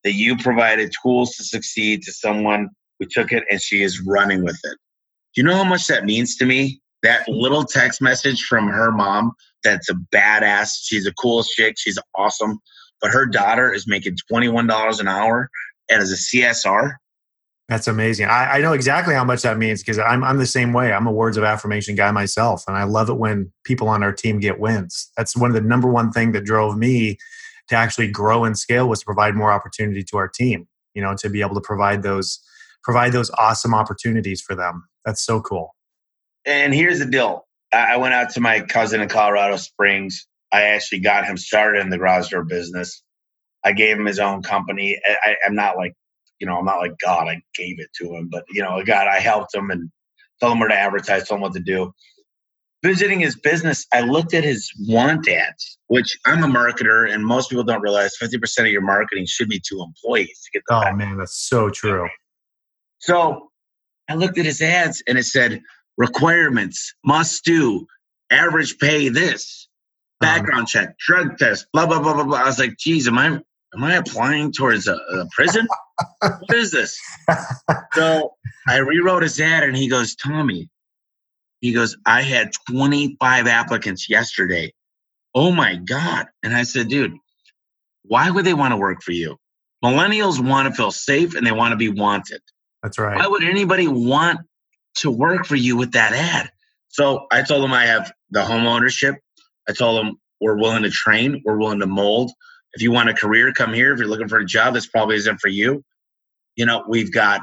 that you provided tools to succeed to someone who took it, and she is running with it. Do you know how much that means to me? That little text message from her mom, that's a badass. She's a cool chick. She's awesome. But her daughter is making twenty-one dollars an hour and is a C S R. That's amazing. I, I know exactly how much that means because I'm I'm the same way. I'm a words of affirmation guy myself. And I love it when people on our team get wins. That's one of the number one thing that drove me to actually grow and scale, was to provide more opportunity to our team, you know, to be able to provide those provide those awesome opportunities for them. That's so cool. And here's the deal. I went out to my cousin in Colorado Springs. I actually got him started in the garage door business. I gave him his own company. I, I'm not like, you know, I'm not like God. I gave it to him, but you know, God, I helped him and told him where to advertise, told him what to do. Visiting his business, I looked at his want ads, which I'm a marketer, and most people don't realize fifty percent of your marketing should be to employees to get the. Oh back. Man, that's so true. So I looked at his ads, and it said requirements, must do, average pay this, background um, check, drug test, blah blah blah blah blah. I was like, geez, am I am I applying towards a, a prison? What is this? So I rewrote his ad, and he goes, Tommy. He goes, I had twenty-five applicants yesterday. Oh, my God. And I said, dude, why would they want to work for you? Millennials want to feel safe and they want to be wanted. That's right. Why would anybody want to work for you with that ad? So I told him I have the home ownership. I told him we're willing to train. We're willing to mold. If you want a career, come here. If you're looking for a job, this probably isn't for you. You know, we've got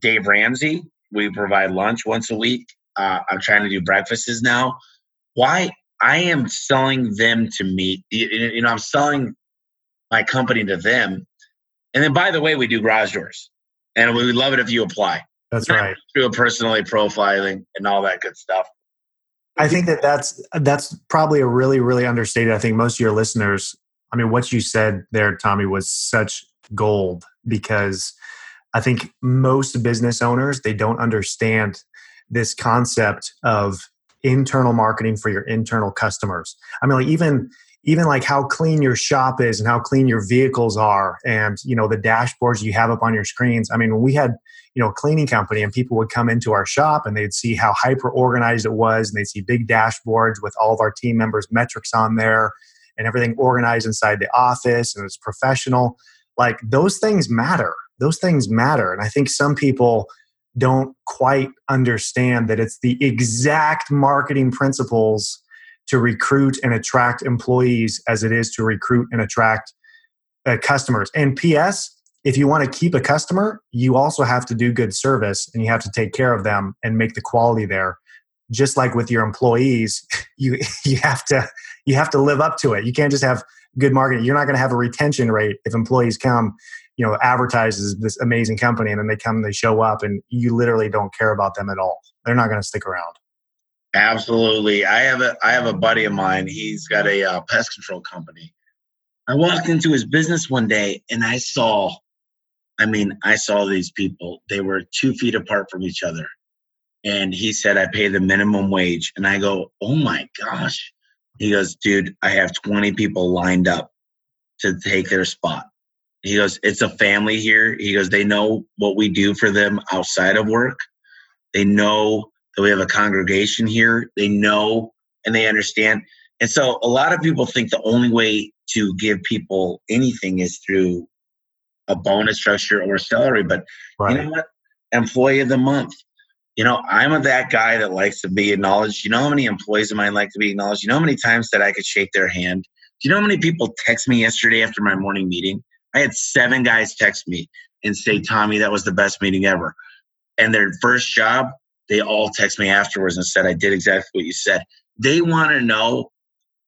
Dave Ramsey. We provide lunch once a week. Uh, I'm trying to do breakfasts now. Why? I am selling them to me. You, you know, I'm selling my company to them. And then, by the way, we do garage doors. And we would love it if you apply. That's right. Through a personally profiling and all that good stuff. I think that that's, that's probably a really, really understated. I think most of your listeners, I mean, what you said there, Tommy, was such gold, because I think most business owners, they don't understand this concept of internal marketing for your internal customers. I mean, like even even like how clean your shop is and how clean your vehicles are, and you know the dashboards you have up on your screens. I mean, we had you know a cleaning company, and people would come into our shop and they'd see how hyper organized it was, and they'd see big dashboards with all of our team members' metrics on there, and everything organized inside the office, and it was professional. Like those things matter. Those things matter, and I think some people don't quite understand that it's the exact marketing principles to recruit and attract employees as it is to recruit and attract uh, customers. And P S, if you want to keep a customer, you also have to do good service and you have to take care of them and make the quality there. Just like with your employees, you you have to you have to live up to it. You can't just have good marketing. You're not going to have a retention rate if employees come, you know, advertises this amazing company, and then they come and they show up and you literally don't care about them at all. They're not going to stick around. Absolutely. I have a I have a buddy of mine. He's got a uh, pest control company. I walked into his business one day and I saw, I mean, I saw these people. They were two feet apart from each other. And he said, I pay the minimum wage. And I go, oh my gosh. He goes, dude, I have twenty people lined up to take their spot. He goes, it's a family here. He goes, they know what we do for them outside of work. They know that we have a congregation here. They know and they understand. And so a lot of people think the only way to give people anything is through a bonus structure or salary. But right. You know what? Employee of the month. You know, I'm a, that guy that likes to be acknowledged. You know how many employees of mine like to be acknowledged? You know how many times that I could shake their hand? Do you know how many people text me yesterday after my morning meeting? I had seven guys text me and say, Tommy, that was the best meeting ever. And their first job, they all text me afterwards and said, I did exactly what you said. They want to know,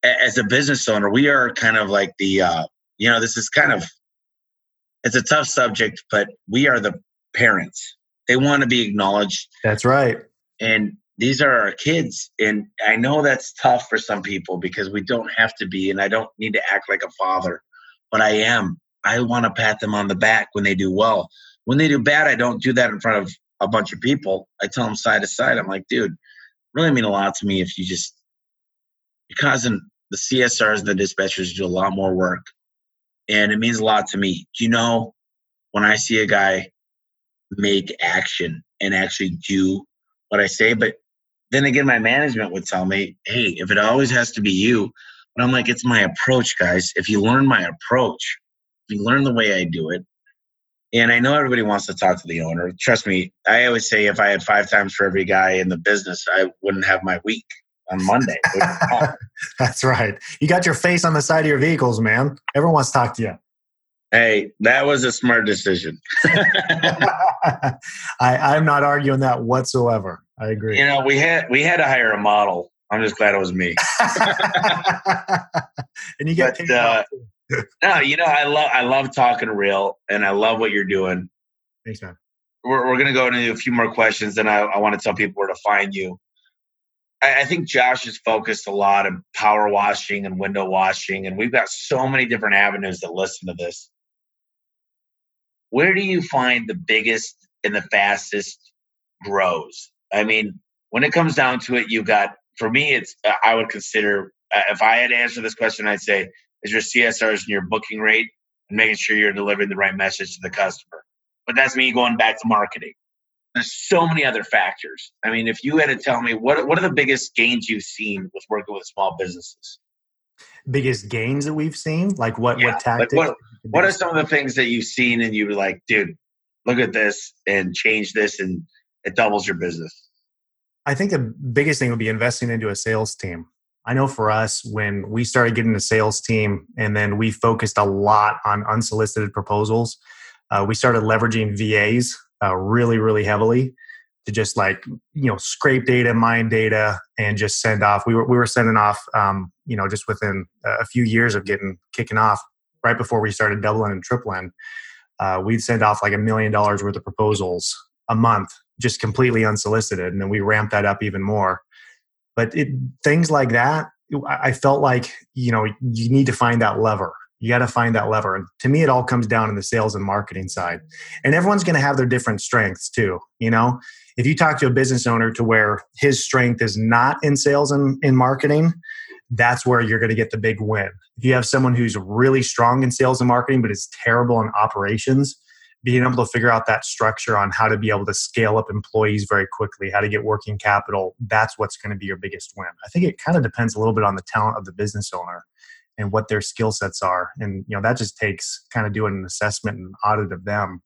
as a business owner, we are kind of like the, uh, you know, this is kind of, it's a tough subject, but we are the parents. They want to be acknowledged. That's right. And these are our kids. And I know that's tough for some people because we don't have to be, and I don't need to act like a father, but I am. I want to pat them on the back when they do well. When they do bad, I don't do that in front of a bunch of people. I tell them side to side. I'm like, dude, really mean a lot to me if you just, you're causing the C S Rs and the dispatchers to do a lot more work. And it means a lot to me. You know, when I see a guy make action and actually do what I say, but then again, my management would tell me, hey, if it always has to be you, but I'm like, it's my approach, guys. If you learn my approach, you learn the way I do it. And I know everybody wants to talk to the owner. Trust me, I always say if I had five times for every guy in the business, I wouldn't have my week on Monday. That's right. You got your face on the side of your vehicles, man. Everyone wants to talk to you. Hey, that was a smart decision. I, I'm not arguing that whatsoever. I agree. You know, we had we had to hire a model I'm just glad it was me. And you get but, paid uh, off. No, you know, I love I love talking real, and I love what you're doing. Thanks, man. We're we're gonna go into a few more questions, and I, I want to tell people where to find you. I, I think Josh is focused a lot on power washing and window washing, and we've got so many different avenues that listen to this. Where do you find the biggest and the fastest grows? I mean, when it comes down to it, you've got. For me, it's uh, I would consider, uh, if I had to answer this question, I'd say, is your C S Rs and your booking rate and making sure you're delivering the right message to the customer. But that's me going back to marketing. There's so many other factors. I mean, if you had to tell me, what what are the biggest gains you've seen with working with small businesses? Biggest gains that we've seen? Like what, yeah, what tactics? Like what, what are some of the things that you've seen and you were like, dude, look at this and change this and it doubles your business? I think the biggest thing would be investing into a sales team. I know for us, when we started getting a sales team and then we focused a lot on unsolicited proposals, uh, we started leveraging V As uh, really, really heavily to just like, you know, scrape data, mine data, and just send off. We were we were sending off, um, you know, just within a few years of getting kicking off, right before we started doubling and tripling, uh, we'd send off like a million dollars worth of proposals a month, just completely unsolicited. And then we ramped that up even more. But it, things like that, I felt like, you know, you need to find that lever. You got to find that lever. And to me, it all comes down to the sales and marketing side. And everyone's going to have their different strengths too. You know, if you talk to a business owner to where his strength is not in sales and in marketing, that's where you're going to get the big win. If you have someone who's really strong in sales and marketing, but is terrible in operations, being able to figure out that structure on how to be able to scale up employees very quickly, how to get working capital, that's what's going to be your biggest win. I think it kind of depends a little bit on the talent of the business owner and what their skill sets are. And, you know, that just takes kind of doing an assessment and audit of them,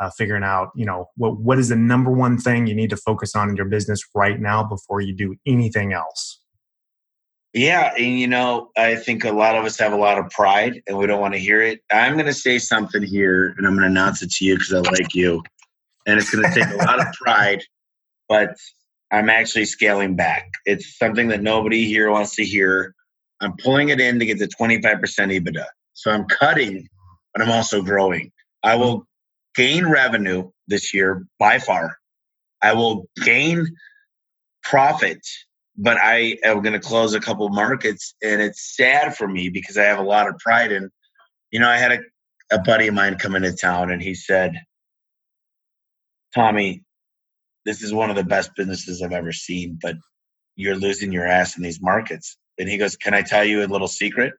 uh, figuring out, you know, what what is the number one thing you need to focus on in your business right now before you do anything else. Yeah. And, you know, I think a lot of us have a lot of pride and we don't want to hear it. I'm going to say something here and I'm going to announce it to you because I like you. And it's going to take a lot of pride, but I'm actually scaling back. It's something that nobody here wants to hear. I'm pulling it in to get to twenty-five percent EBITDA. So I'm cutting, but I'm also growing. I will gain revenue this year by far. I will gain profit. But I am going to close a couple markets, and it's sad for me because I have a lot of pride in, you know, I had a, a buddy of mine come into town and he said, Tommy, this is one of the best businesses I've ever seen, but you're losing your ass in these markets. And he goes, can I tell you a little secret?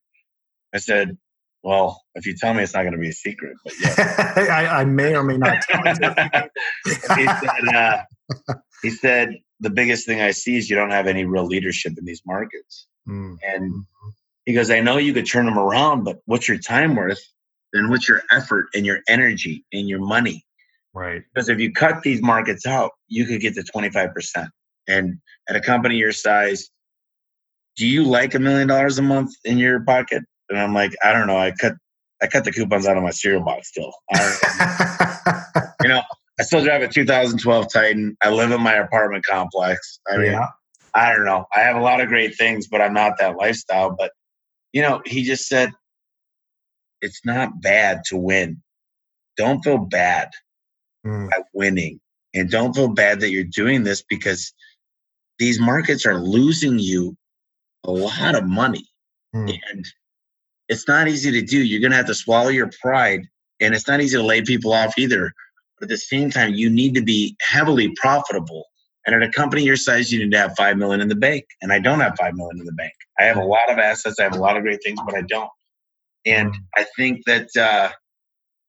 I said, well, if you tell me, it's not going to be a secret. But yeah. I, I may or may not tell you. he said, uh, he said, the biggest thing I see is you don't have any real leadership in these markets. Mm. And he goes, I know you could turn them around, but what's your time worth? Then what's your effort and your energy and your money? Right. Because if you cut these markets out, you could get to twenty-five percent. And at a company your size, do you like a million dollars a month in your pocket? And I'm like, I don't know. I cut I cut the coupons out of my cereal box still. I don't know. You know, I still drive a two thousand twelve Titan. I live in my apartment complex. I mean, yeah. I don't know. I have a lot of great things, but I'm not that lifestyle. But, you know, he just said, it's not bad to win. Don't feel bad mm. at winning. And don't feel bad that you're doing this because these markets are losing you a lot of money. Mm. And it's not easy to do. You're going to have to swallow your pride. And it's not easy to lay people off either. But at the same time, you need to be heavily profitable. And at a company your size, you need to have five million dollars in the bank. And I don't have five million dollars in the bank. I have a lot of assets. I have a lot of great things, but I don't. And I think that uh,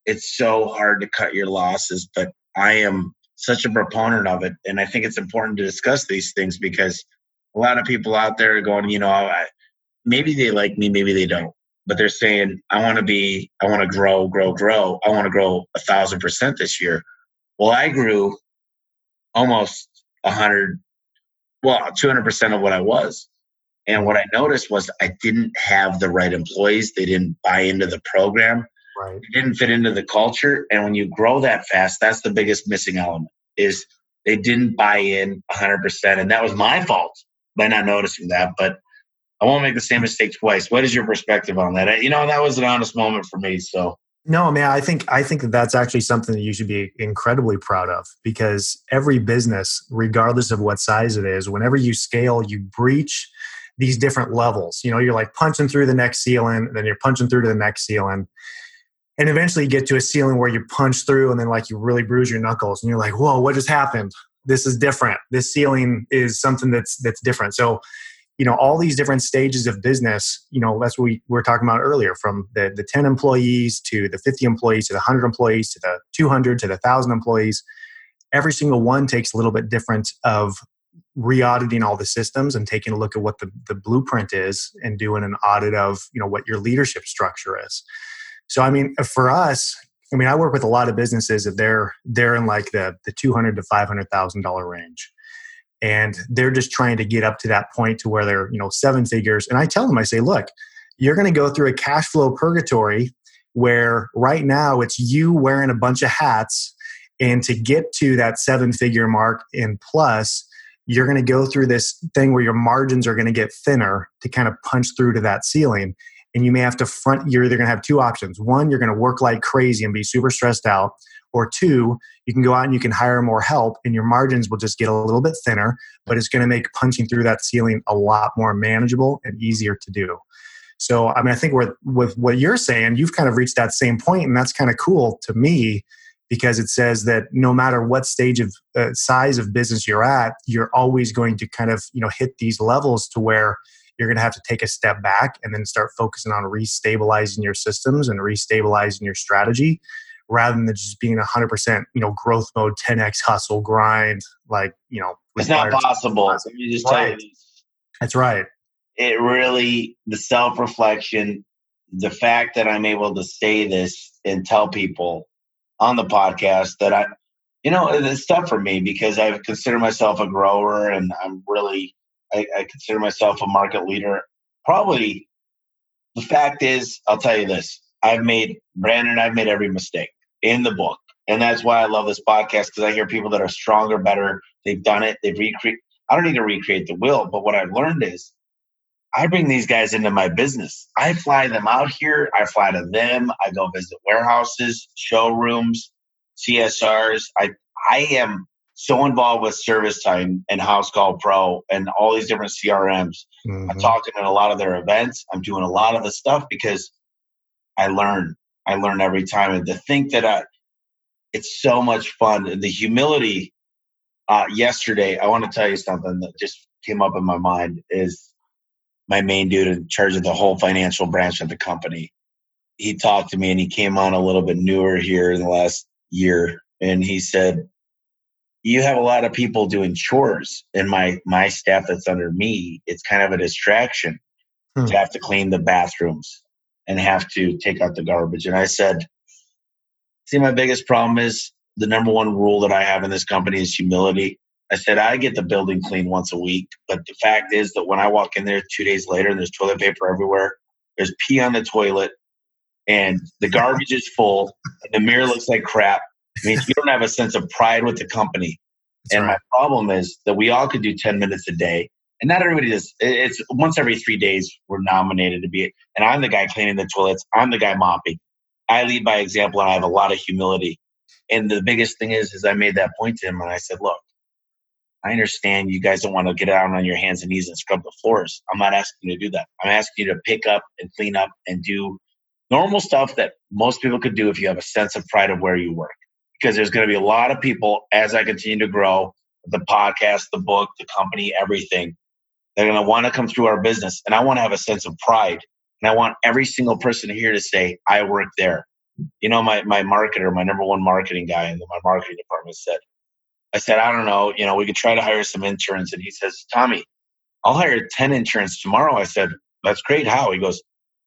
it's so hard to cut your losses, but I am such a proponent of it. And I think it's important to discuss these things because a lot of people out there are going, you know, I, maybe they like me, maybe they don't. But they're saying, I want to be, I want to grow, grow, grow. I want to grow a thousand percent this year. Well, I grew almost a hundred, well, two hundred percent of what I was. And what I noticed was I didn't have the right employees. They didn't buy into the program. Right. They didn't fit into the culture. And when you grow that fast, that's the biggest missing element is they didn't buy in a hundred percent. And that was my fault. by not noticing that, but I won't make the same mistake twice. What is your perspective on that? You know, that was an honest moment for me. So no, man, I think I think that that's actually something that you should be incredibly proud of, because every business, regardless of what size it is, whenever you scale, you breach these different levels. You know, you're like punching through the next ceiling, and then you're punching through to the next ceiling. And eventually you get to a ceiling where you punch through and then like you really bruise your knuckles and you're like, whoa, what just happened? This is different. This ceiling is something that's that's different. So, you know, all these different stages of business, you know, that's what we were talking about earlier, from the, the ten employees to the fifty employees to the one hundred employees to the two hundred to the one thousand employees. Every single one takes a little bit different of re-auditing all the systems and taking a look at what the, the blueprint is and doing an audit of, you know, what your leadership structure is. So, I mean, for us, I mean, I work with a lot of businesses that they're, they're in like the, the two hundred thousand dollars to five hundred thousand dollars range. And they're just trying to get up to that point to where they're, you know, seven figures. And I tell them, I say, look, you're going to go through a cash flow purgatory where right now it's you wearing a bunch of hats. And to get to that seven figure mark and plus, you're going to go through this thing where your margins are going to get thinner to kind of punch through to that ceiling. And you may have to front, you're either going to have two options. One, you're going to work like crazy and be super stressed out. Or two, you can go out and you can hire more help and your margins will just get a little bit thinner, but it's going to make punching through that ceiling a lot more manageable and easier to do. So, I mean, I think with, with what you're saying, you've kind of reached that same point, and that's kind of cool to me, because it says that no matter what stage of uh, size of business you're at, you're always going to kind of, you know, hit these levels to where you're going to have to take a step back and then start focusing on restabilizing your systems and restabilizing your strategy, rather than just being one hundred percent, you know, growth mode, ten X hustle, grind, like, you know. It's not possible. Let me just tell you this. That's right. It really, the self-reflection, the fact that I'm able to say this and tell people on the podcast that I, you know, it's tough for me because I consider myself a grower, and I'm really, I, I consider myself a market leader. Probably the fact is, I'll tell you this, I've made, Brandon, I've made every mistake in the book. And that's why I love this podcast, because I hear people that are stronger, better. They've done it. They've recreated. I don't need to recreate the wheel. But what I've learned is I bring these guys into my business. I fly them out here. I fly to them. I go visit warehouses, showrooms, C S Rs. I I am so involved with Service Time and House Call Pro and all these different C R Ms. Mm-hmm. I'm talking at a lot of their events. I'm doing a lot of the stuff because I learn. I learn every time. And to think that I, it's so much fun. And the humility, uh, yesterday, I want to tell you something that just came up in my mind, is my main dude in charge of the whole financial branch of the company. He talked to me, and he came on a little bit newer here in the last year. And he said, you have a lot of people doing chores, and my, my staff that's under me, it's kind of a distraction hmm. to have to clean the bathrooms and have to take out the garbage. And I said, see, my biggest problem is the number one rule that I have in this company is humility. I said, I get the building clean once a week, but the fact is that when I walk in there two days later and there's toilet paper everywhere, there's pee on the toilet, and the garbage is full, and the mirror looks like crap. I mean, you don't have a sense of pride with the company. That's and right. My problem is that we all could do ten minutes a day. And not everybody does. It's once every three days we're nominated to be it. And I'm the guy cleaning the toilets. I'm the guy mopping. I lead by example, and I have a lot of humility. And the biggest thing is, is I made that point to him, and I said, look, I understand you guys don't want to get down on your hands and knees and scrub the floors. I'm not asking you to do that. I'm asking you to pick up and clean up and do normal stuff that most people could do if you have a sense of pride of where you work. Because there's going to be a lot of people, as I continue to grow, the podcast, the book, the company, everything, they're going to want to come through our business. And I want to have a sense of pride. And I want every single person here to say, I work there. You know, my my marketer, my number one marketing guy in my marketing department said, I said, I don't know, you know, we could try to hire some interns. And he says, Tommy, I'll hire ten interns tomorrow. I said, that's great. How? He goes,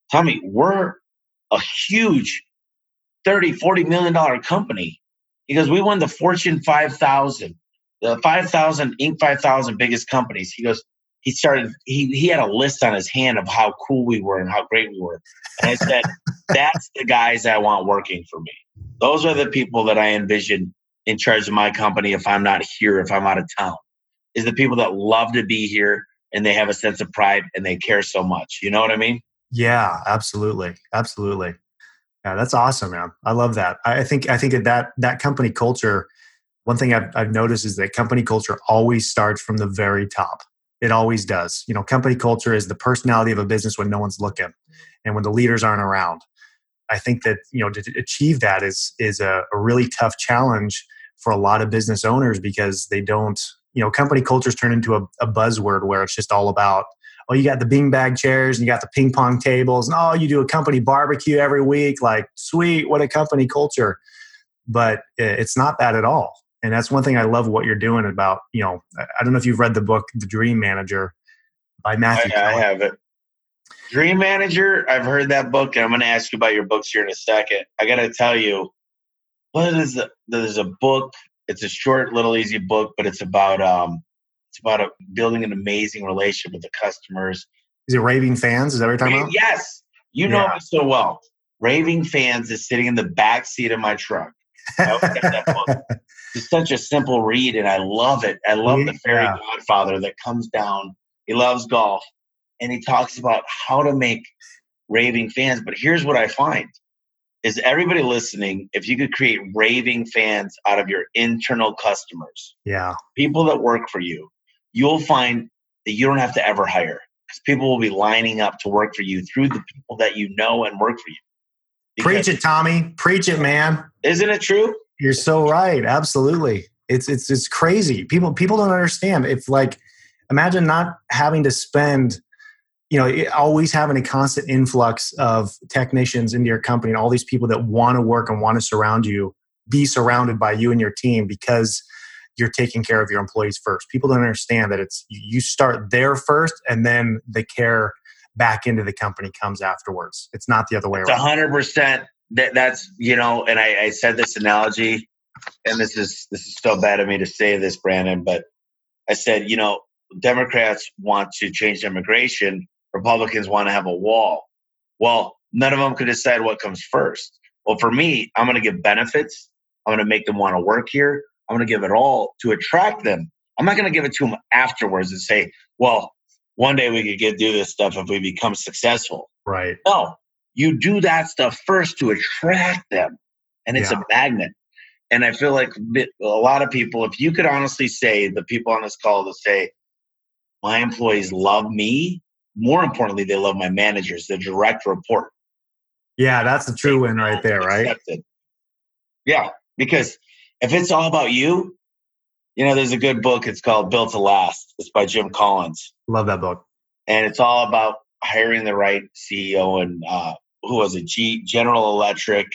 Tommy, we're a huge thirty, forty million dollar company. He goes, we won the Fortune five thousand, the five thousand, Inc five thousand biggest companies. He goes, He started, he he had a list on his hand of how cool we were and how great we were. And I said, that's the guys I want working for me. Those are the people that I envision in charge of my company if I'm not here, if I'm out of town, is the people that love to be here, and they have a sense of pride and they care so much. You know what I mean? Yeah, absolutely. Absolutely. Yeah, that's awesome, man. I love that. I think I think that that, that company culture, one thing I've, I've noticed is that company culture always starts from the very top. It always does. You know, company culture is the personality of a business when no one's looking and when the leaders aren't around. I think that, you know, to achieve that is is a, a really tough challenge for a lot of business owners, because they don't, you know, company cultures turn into a, a buzzword where it's just all about, oh, you got the beanbag chairs and you got the ping pong tables and oh, you do a company barbecue every week. Like, sweet, what a company culture. But it's not that at all. And that's one thing I love what you're doing about, you know, I don't know if you've read the book, The Dream Manager by Matthew Keller. I have it. Dream Manager, I've heard that book, and I'm going to ask you about your books here in a second. I got to tell you, what is the, there's a book, it's a short, little, easy book, but it's about um, it's about a, building an amazing relationship with the customers. Is it Raving Fans? Is that what you're talking Raving, about? Yes. You yeah. know me so well. Raving Fans is sitting in the back seat of my truck. I always get that book. It's such a simple read, and I love it. I love yeah. the fairy godfather that comes down. He loves golf, and he talks about how to make raving fans. But here's what I find is everybody listening, if you could create raving fans out of your internal customers, yeah, people that work for you, you'll find that you don't have to ever hire, because people will be lining up to work for you through the people that you know and work for you. Because, preach it, Tommy. Preach it, man. Isn't it true? You're so right. Absolutely. It's it's it's crazy. People people don't understand. It's like, imagine not having to spend, you know, it, always having a constant influx of technicians into your company and all these people that want to work and want to surround you, be surrounded by you and your team, because you're taking care of your employees first. People don't understand that it's you start there first, and then the care back into the company comes afterwards. It's not the other way around. one hundred percent. That, that's, you know, and I, I said this analogy, and this is this is so bad of me to say this, Brandon, but I said, you know, Democrats want to change immigration. Republicans want to have a wall. Well, none of them could decide what comes first. Well, for me, I'm going to give benefits. I'm going to make them want to work here. I'm going to give it all to attract them. I'm not going to give it to them afterwards and say, well, one day we could get do this stuff if we become successful. Right. No. You do that stuff first to attract them, and it's yeah. a magnet. And I feel like a lot of people, if you could honestly say, the people on this call to say, my employees love me, more importantly, they love my managers, the direct report. Yeah, that's a true win right there, right? Accepted. Yeah, because if it's all about you, you know, there's a good book. It's called Built to Last. It's by Jim Collins. Love that book. And it's all about hiring the right C E O, and uh, who was it? G- General Electric.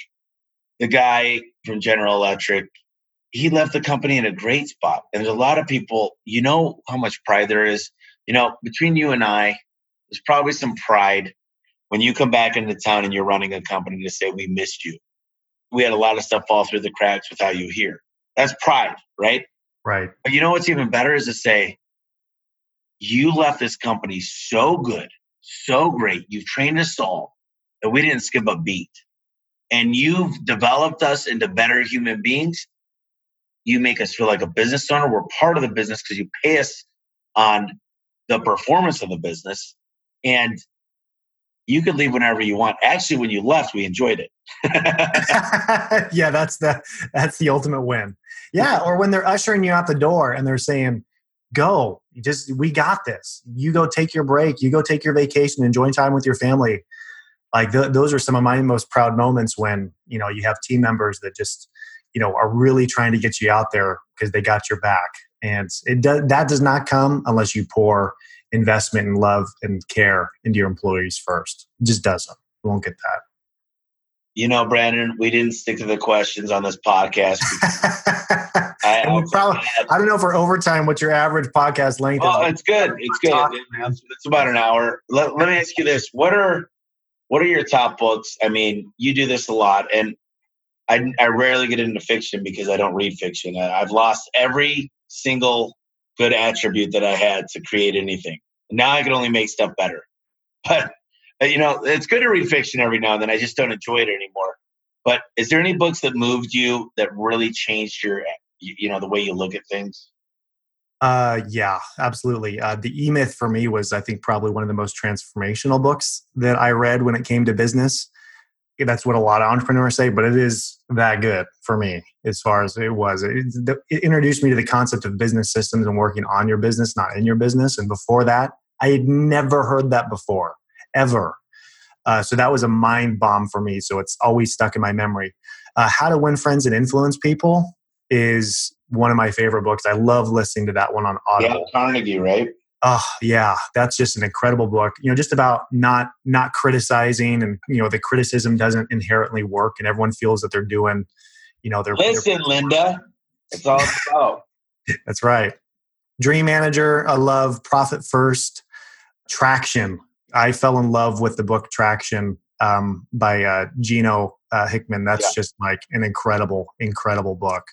The guy from General Electric, he left the company in a great spot. And there's a lot of people, you know how much pride there is. You know, between you and I, there's probably some pride when you come back into town and you're running a company to say, we missed you. We had a lot of stuff fall through the cracks without you here. That's pride, right? Right. But you know what's even better is to say, you left this company so good, so great. You've trained us all, and we didn't skip a beat. And you've developed us into better human beings. You make us feel like a business owner. We're part of the business because you pay us on the performance of the business. And you could leave whenever you want. Actually, when you left, we enjoyed it. Yeah, that's the that's the ultimate win. Yeah, or when they're ushering you out the door and they're saying, go, just, we got this. You go take your break. You go take your vacation. Enjoy time with your family. Like th- those are some of my most proud moments when, you know, you have team members that just, you know, are really trying to get you out there because they got your back. And it does, that does not come unless you pour investment and love and care into your employees first. It just doesn't. You won't get that. You know, Brandon, we didn't stick to the questions on this podcast. I, and we'll probably, I don't know for overtime what your average podcast length oh, is. Oh, it's good. It's good. Talking, it's about an hour. Let, let me ask you this. What are what are your top books? I mean, you do this a lot, and I, I rarely get into fiction because I don't read fiction. I, I've lost every single good attribute that I had to create anything. Now I can only make stuff better. But you know, it's good to read fiction every now and then. I just don't enjoy it anymore. But is there any books that moved you that really changed your, you know, the way you look at things? Uh, yeah, absolutely. Uh, the E-Myth for me was, I think, probably one of the most transformational books that I read when it came to business. That's what a lot of entrepreneurs say, but it is that good for me as far as it was. It, it introduced me to the concept of business systems and working on your business, not in your business. And before that, I had never heard that before, ever. Uh, so that was a mind bomb for me. So it's always stuck in my memory. Uh, How to Win Friends and Influence People is one of my favorite books. I love listening to that one on Audible. Dale Carnegie, right? Oh, yeah. That's just an incredible book. You know, just about not not criticizing, and, you know, the criticism doesn't inherently work, and everyone feels that they're doing, you know, they're... Listen, they're... Linda. It's all about. That's right. Dream Manager, I love. Profit First. Traction. I fell in love with the book Traction um, by uh, Gino uh, Hickman. That's yeah. just like an incredible, incredible book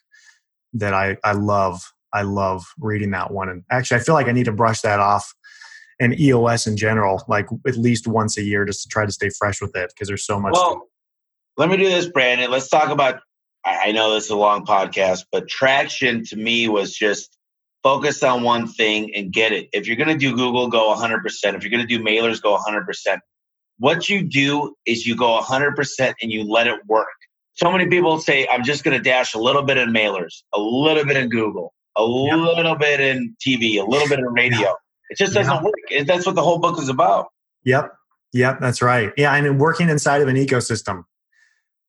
that I, I love. I love reading that one. And actually, I feel like I need to brush that off, and E O S in general, like at least once a year, just to try to stay fresh with it, because there's so much. Well, to- let me do this, Brandon. Let's talk about, I know this is a long podcast, but Traction to me was just focus on one thing and get it. If you're going to do Google, go one hundred percent. If you're going to do mailers, go one hundred percent. What you do is you go one hundred percent and you let it work. So many people say, I'm just going to dash a little bit in mailers, a little bit in Google, a yeah. little bit in T V, a little bit in radio. Yeah. It just doesn't yeah. work. That's what the whole book is about. Yep. Yep. That's right. Yeah. And working inside of an ecosystem.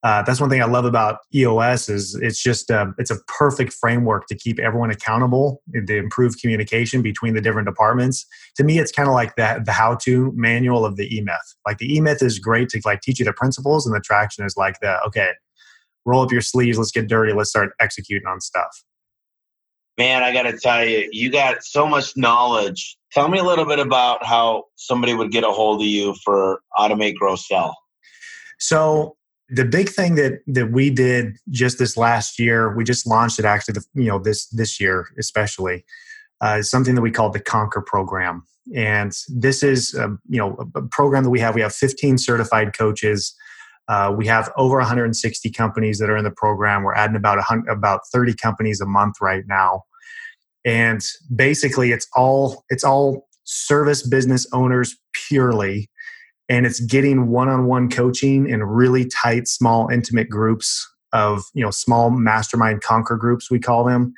Uh, that's one thing I love about E O S is it's just a, it's a perfect framework to keep everyone accountable, to improve communication between the different departments. To me, it's kind of like the, the how-to manual of the E-Myth. Like the E-Myth is great to like teach you the principles, and the Traction is like the, okay, roll up your sleeves, let's get dirty, let's start executing on stuff. Man, I got to tell you, you got so much knowledge. Tell me a little bit about how somebody would get a hold of you for Automate Grow Sell. So... The big thing that that we did just this last year, we just launched it actually, the, you know, this this year especially, uh, is something that we call the Conquer program. And this is a, you know, a program that we have. We have fifteen certified coaches. Uh, we have over one hundred sixty companies that are in the program. We're adding about about thirty companies a month right now. And basically, it's all it's all service business owners purely. And it's getting one-on-one coaching in really tight, small, intimate groups of, you know, small mastermind conquer groups, we call them.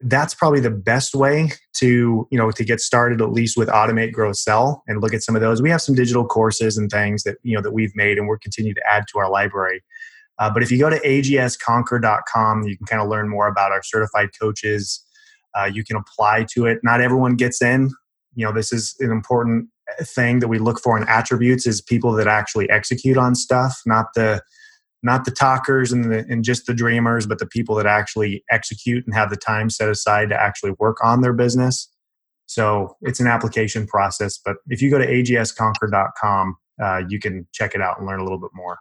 That's probably the best way to, you know, to get started, at least with Automate, Grow, Sell, and look at some of those. We have some digital courses and things that, you know, that we've made and we're continuing to add to our library. Uh, but if you go to A G S conquer dot com, you can kind of learn more about our certified coaches. Uh, you can apply to it. Not everyone gets in. You know, this is an important thing that we look for in attributes is people that actually execute on stuff, not the not the talkers and, the, and just the dreamers, but the people that actually execute and have the time set aside to actually work on their business. So it's an application process. But if you go to A G S conquer dot com, uh, you can check it out and learn a little bit more.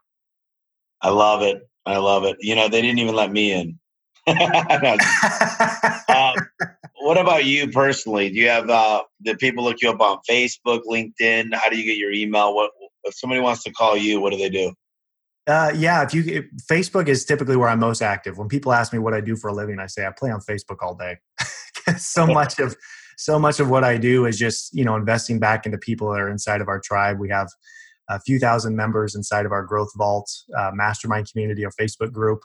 I love it. I love it. You know, they didn't even let me in. No, um, what about you personally? Do you have uh, do people look you up on Facebook, LinkedIn? How do you get your email? What if somebody wants to call you? What do they do? Uh, yeah, if you if Facebook is typically where I'm most active. When people ask me what I do for a living, I say I play on Facebook all day. so much of so much of what I do is just, you know, investing back into people that are inside of our tribe. We have a few thousand members inside of our Growth Vault uh, mastermind community, our Facebook group.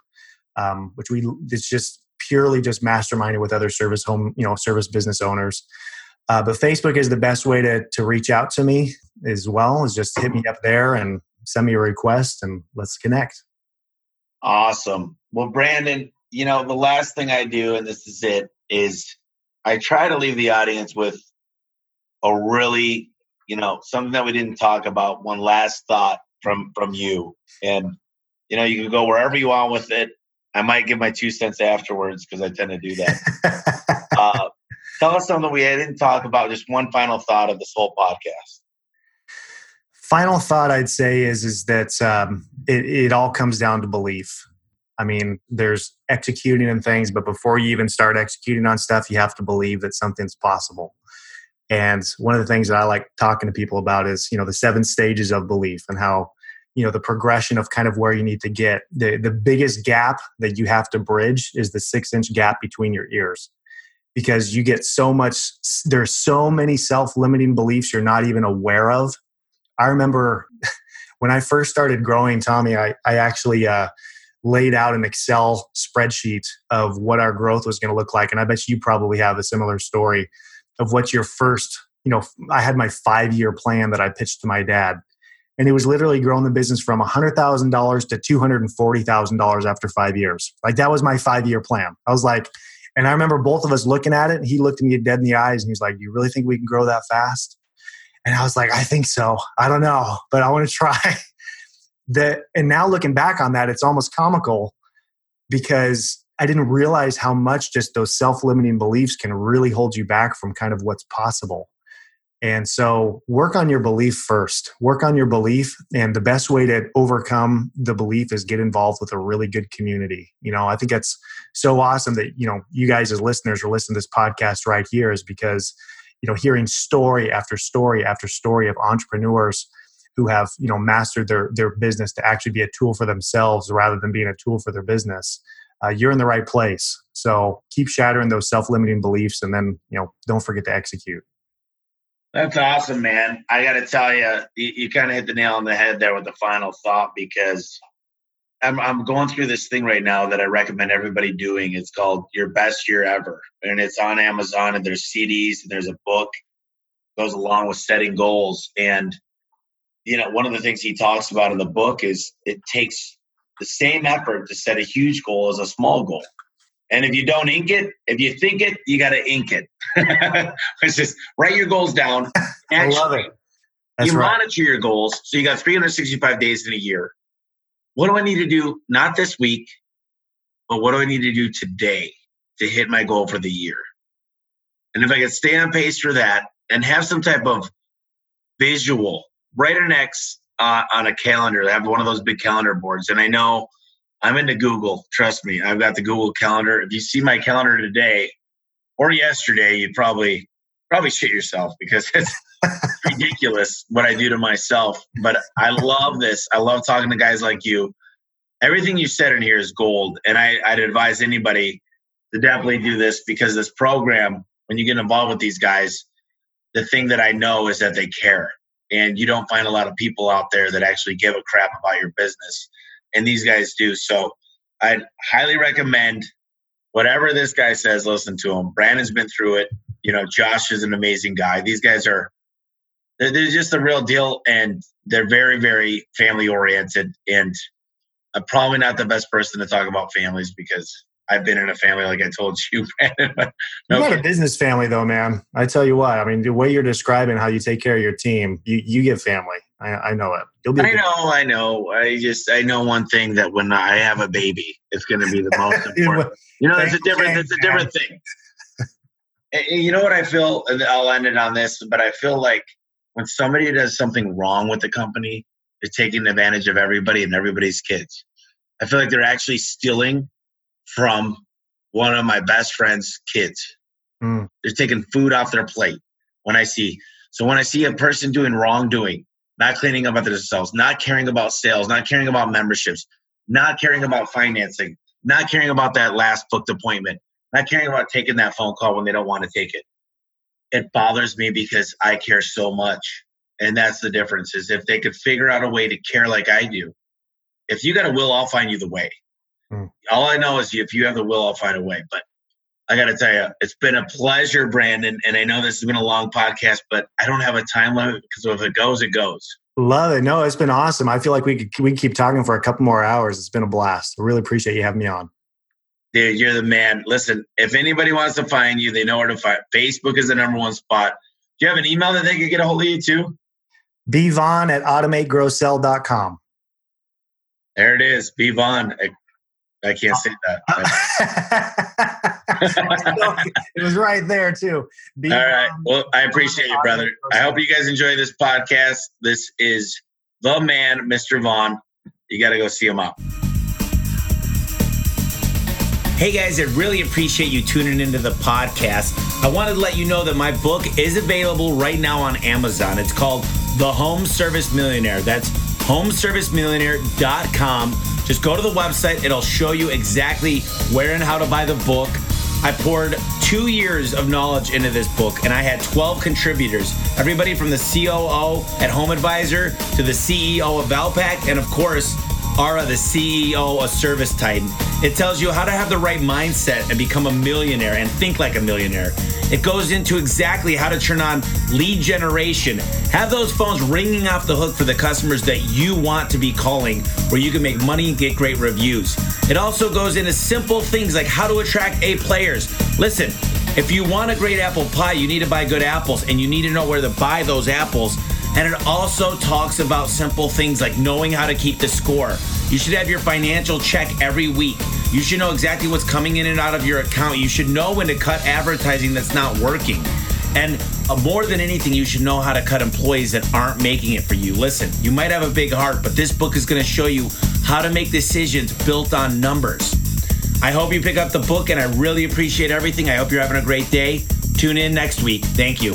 Um, which we it's just purely just masterminded with other service home, you know, service business owners. Uh, but Facebook is the best way to to reach out to me as well. Is just hit me up there and send me a request and let's connect. Awesome. Well, Brandon, you know, the last thing I do, and this is it, is I try to leave the audience with a really, you know, something that we didn't talk about. One last thought from from you, and you know, you can go wherever you want with it. I might give my two cents afterwards because I tend to do that. uh, tell us something we didn't talk about. Just one final thought of this whole podcast. Final thought I'd say is is that um, it, it all comes down to belief. I mean, there's executing and things, but before you even start executing on stuff, you have to believe that something's possible. And one of the things that I like talking to people about is, you know, the seven stages of belief and how, you know, the progression of kind of where you need to get. The the biggest gap that you have to bridge is the six inch gap between your ears. because you get so much, there's so many self-limiting beliefs you're not even aware of. I remember when I first started growing, Tommy, I, I actually uh, laid out an Excel spreadsheet of what our growth was going to look like. And I bet you probably have a similar story of what your first, you know, I had my five-year plan that I pitched to my dad. And it was literally growing the business from one hundred thousand dollars to two hundred forty thousand dollars after five years. Like, that was my five-year plan. I was like, and I remember both of us looking at it, and he looked at me dead in the eyes and he was like, "Do you really think we can grow that fast?" And I was like, "I think so. I don't know, but I want to try." That, and now looking back on that, it's almost comical because I didn't realize how much just those self-limiting beliefs can really hold you back from kind of what's possible. And so work on your belief first. Work on your belief. And the best way to overcome the belief is get involved with a really good community. You know, I think that's so awesome that, you know, you guys as listeners are listening to this podcast right here, is because, you know, hearing story after story after story of entrepreneurs who have, you know, mastered their their business to actually be a tool for themselves rather than being a tool for their business, uh, you're in the right place. So keep shattering those self-limiting beliefs, and then, you know, don't forget to execute. That's awesome, man. I got to tell you, you, you kind of hit the nail on the head there with the final thought, because I'm I'm going through this thing right now that I recommend everybody doing. It's called Your Best Year Ever, and it's on Amazon, and there's C Ds, and there's a book that goes along with setting goals. And, you know, one of the things he talks about in the book is it takes the same effort to set a huge goal as a small goal. And if you don't ink it, if you think it, you got to ink it. It's just write your goals down. Actually, I love it. That's you right. Monitor your goals. So you got three hundred sixty-five days in a year. What do I need to do? Not this week, but what do I need to do today to hit my goal for the year? And if I can stay on pace for that and have some type of visual, write an X uh, on a calendar. I have one of those big calendar boards. And I know I'm into Google. Trust me, I've got the Google calendar. If you see my calendar today or yesterday, you'd probably probably shit yourself, because it's ridiculous what I do to myself. But I love this. I love talking to guys like you. Everything you said in here is gold. And I, I'd advise anybody to definitely do this, because this program, when you get involved with these guys, the thing that I know is that they care. And you don't find a lot of people out there that actually give a crap about your business. And these guys do. So I'd highly recommend whatever this guy says, listen to him. Brandon's been through it. You know, Josh is an amazing guy. These guys are, they're, they're just the real deal. And they're very, very family oriented. And I'm probably not the best person to talk about families, because I've been in a family, like I told you, Brandon. But no, you're not a business family though, man. I tell you what, I mean, the way you're describing how you take care of your team, you, you give family. I, I know it. You'll be I know, family. I know. I just, I know one thing, that when I have a baby, it's going to be the most important. You know, that's a different, that's a different thing. And you know what I feel? I'll end it on this, but I feel like when somebody does something wrong with the company, they're taking advantage of everybody and everybody's kids. I feel like they're actually stealing from one of my best friend's kids. Mm. They're taking food off their plate. When I see, so when I see a person doing wrongdoing, not cleaning up after themselves, not caring about sales, not caring about memberships, not caring about financing, not caring about that last booked appointment, not caring about taking that phone call when they don't want to take it, it bothers me, because I care so much. And that's the difference, is if they could figure out a way to care like I do. If you got a will, I'll find you the way. Mm. All I know is if you have the will, I'll find a way. But I got to tell you, it's been a pleasure, Brandon. And I know this has been a long podcast, but I don't have a time limit, because if it goes, it goes. Love it. No, it's been awesome. I feel like we could we could keep talking for a couple more hours. It's been a blast. I really appreciate you having me on. Dude, you're the man. Listen, if anybody wants to find you, they know where to find. Facebook is the number one spot. Do you have an email that they could get a hold of you too? Bvaughn at automate grow sell dot com. There it is. Bvaughn. I can't say that. It was right there too. Be All right. Well, I appreciate you, brother. I hope you guys enjoy this podcast. This is the man, Mister Vaughn. You got to go see him out. Hey guys, I really appreciate you tuning into the podcast. I wanted to let you know that my book is available right now on Amazon. It's called The Home Service Millionaire. That's home service millionaire dot com. Just go to the website. It'll show you exactly where and how to buy the book. I poured two years of knowledge into this book, and I had twelve contributors, everybody from the C O O at Home Advisor to the C E O of Valpak, and of course, Ara, the C E O of Service Titan. It tells you how to have the right mindset and become a millionaire and think like a millionaire. It goes into exactly how to turn on lead generation. Have those phones ringing off the hook for the customers that you want to be calling, where you can make money and get great reviews. It also goes into simple things like how to attract A players. Listen, if you want a great apple pie, you need to buy good apples, and you need to know where to buy those apples. And it also talks about simple things like knowing how to keep the score. You should have your financial check every week. You should know exactly what's coming in and out of your account. You should know when to cut advertising that's not working. And more than anything, you should know how to cut employees that aren't making it for you. Listen, you might have a big heart, but this book is going to show you how to make decisions built on numbers. I hope you pick up the book, and I really appreciate everything. I hope you're having a great day. Tune in next week. Thank you.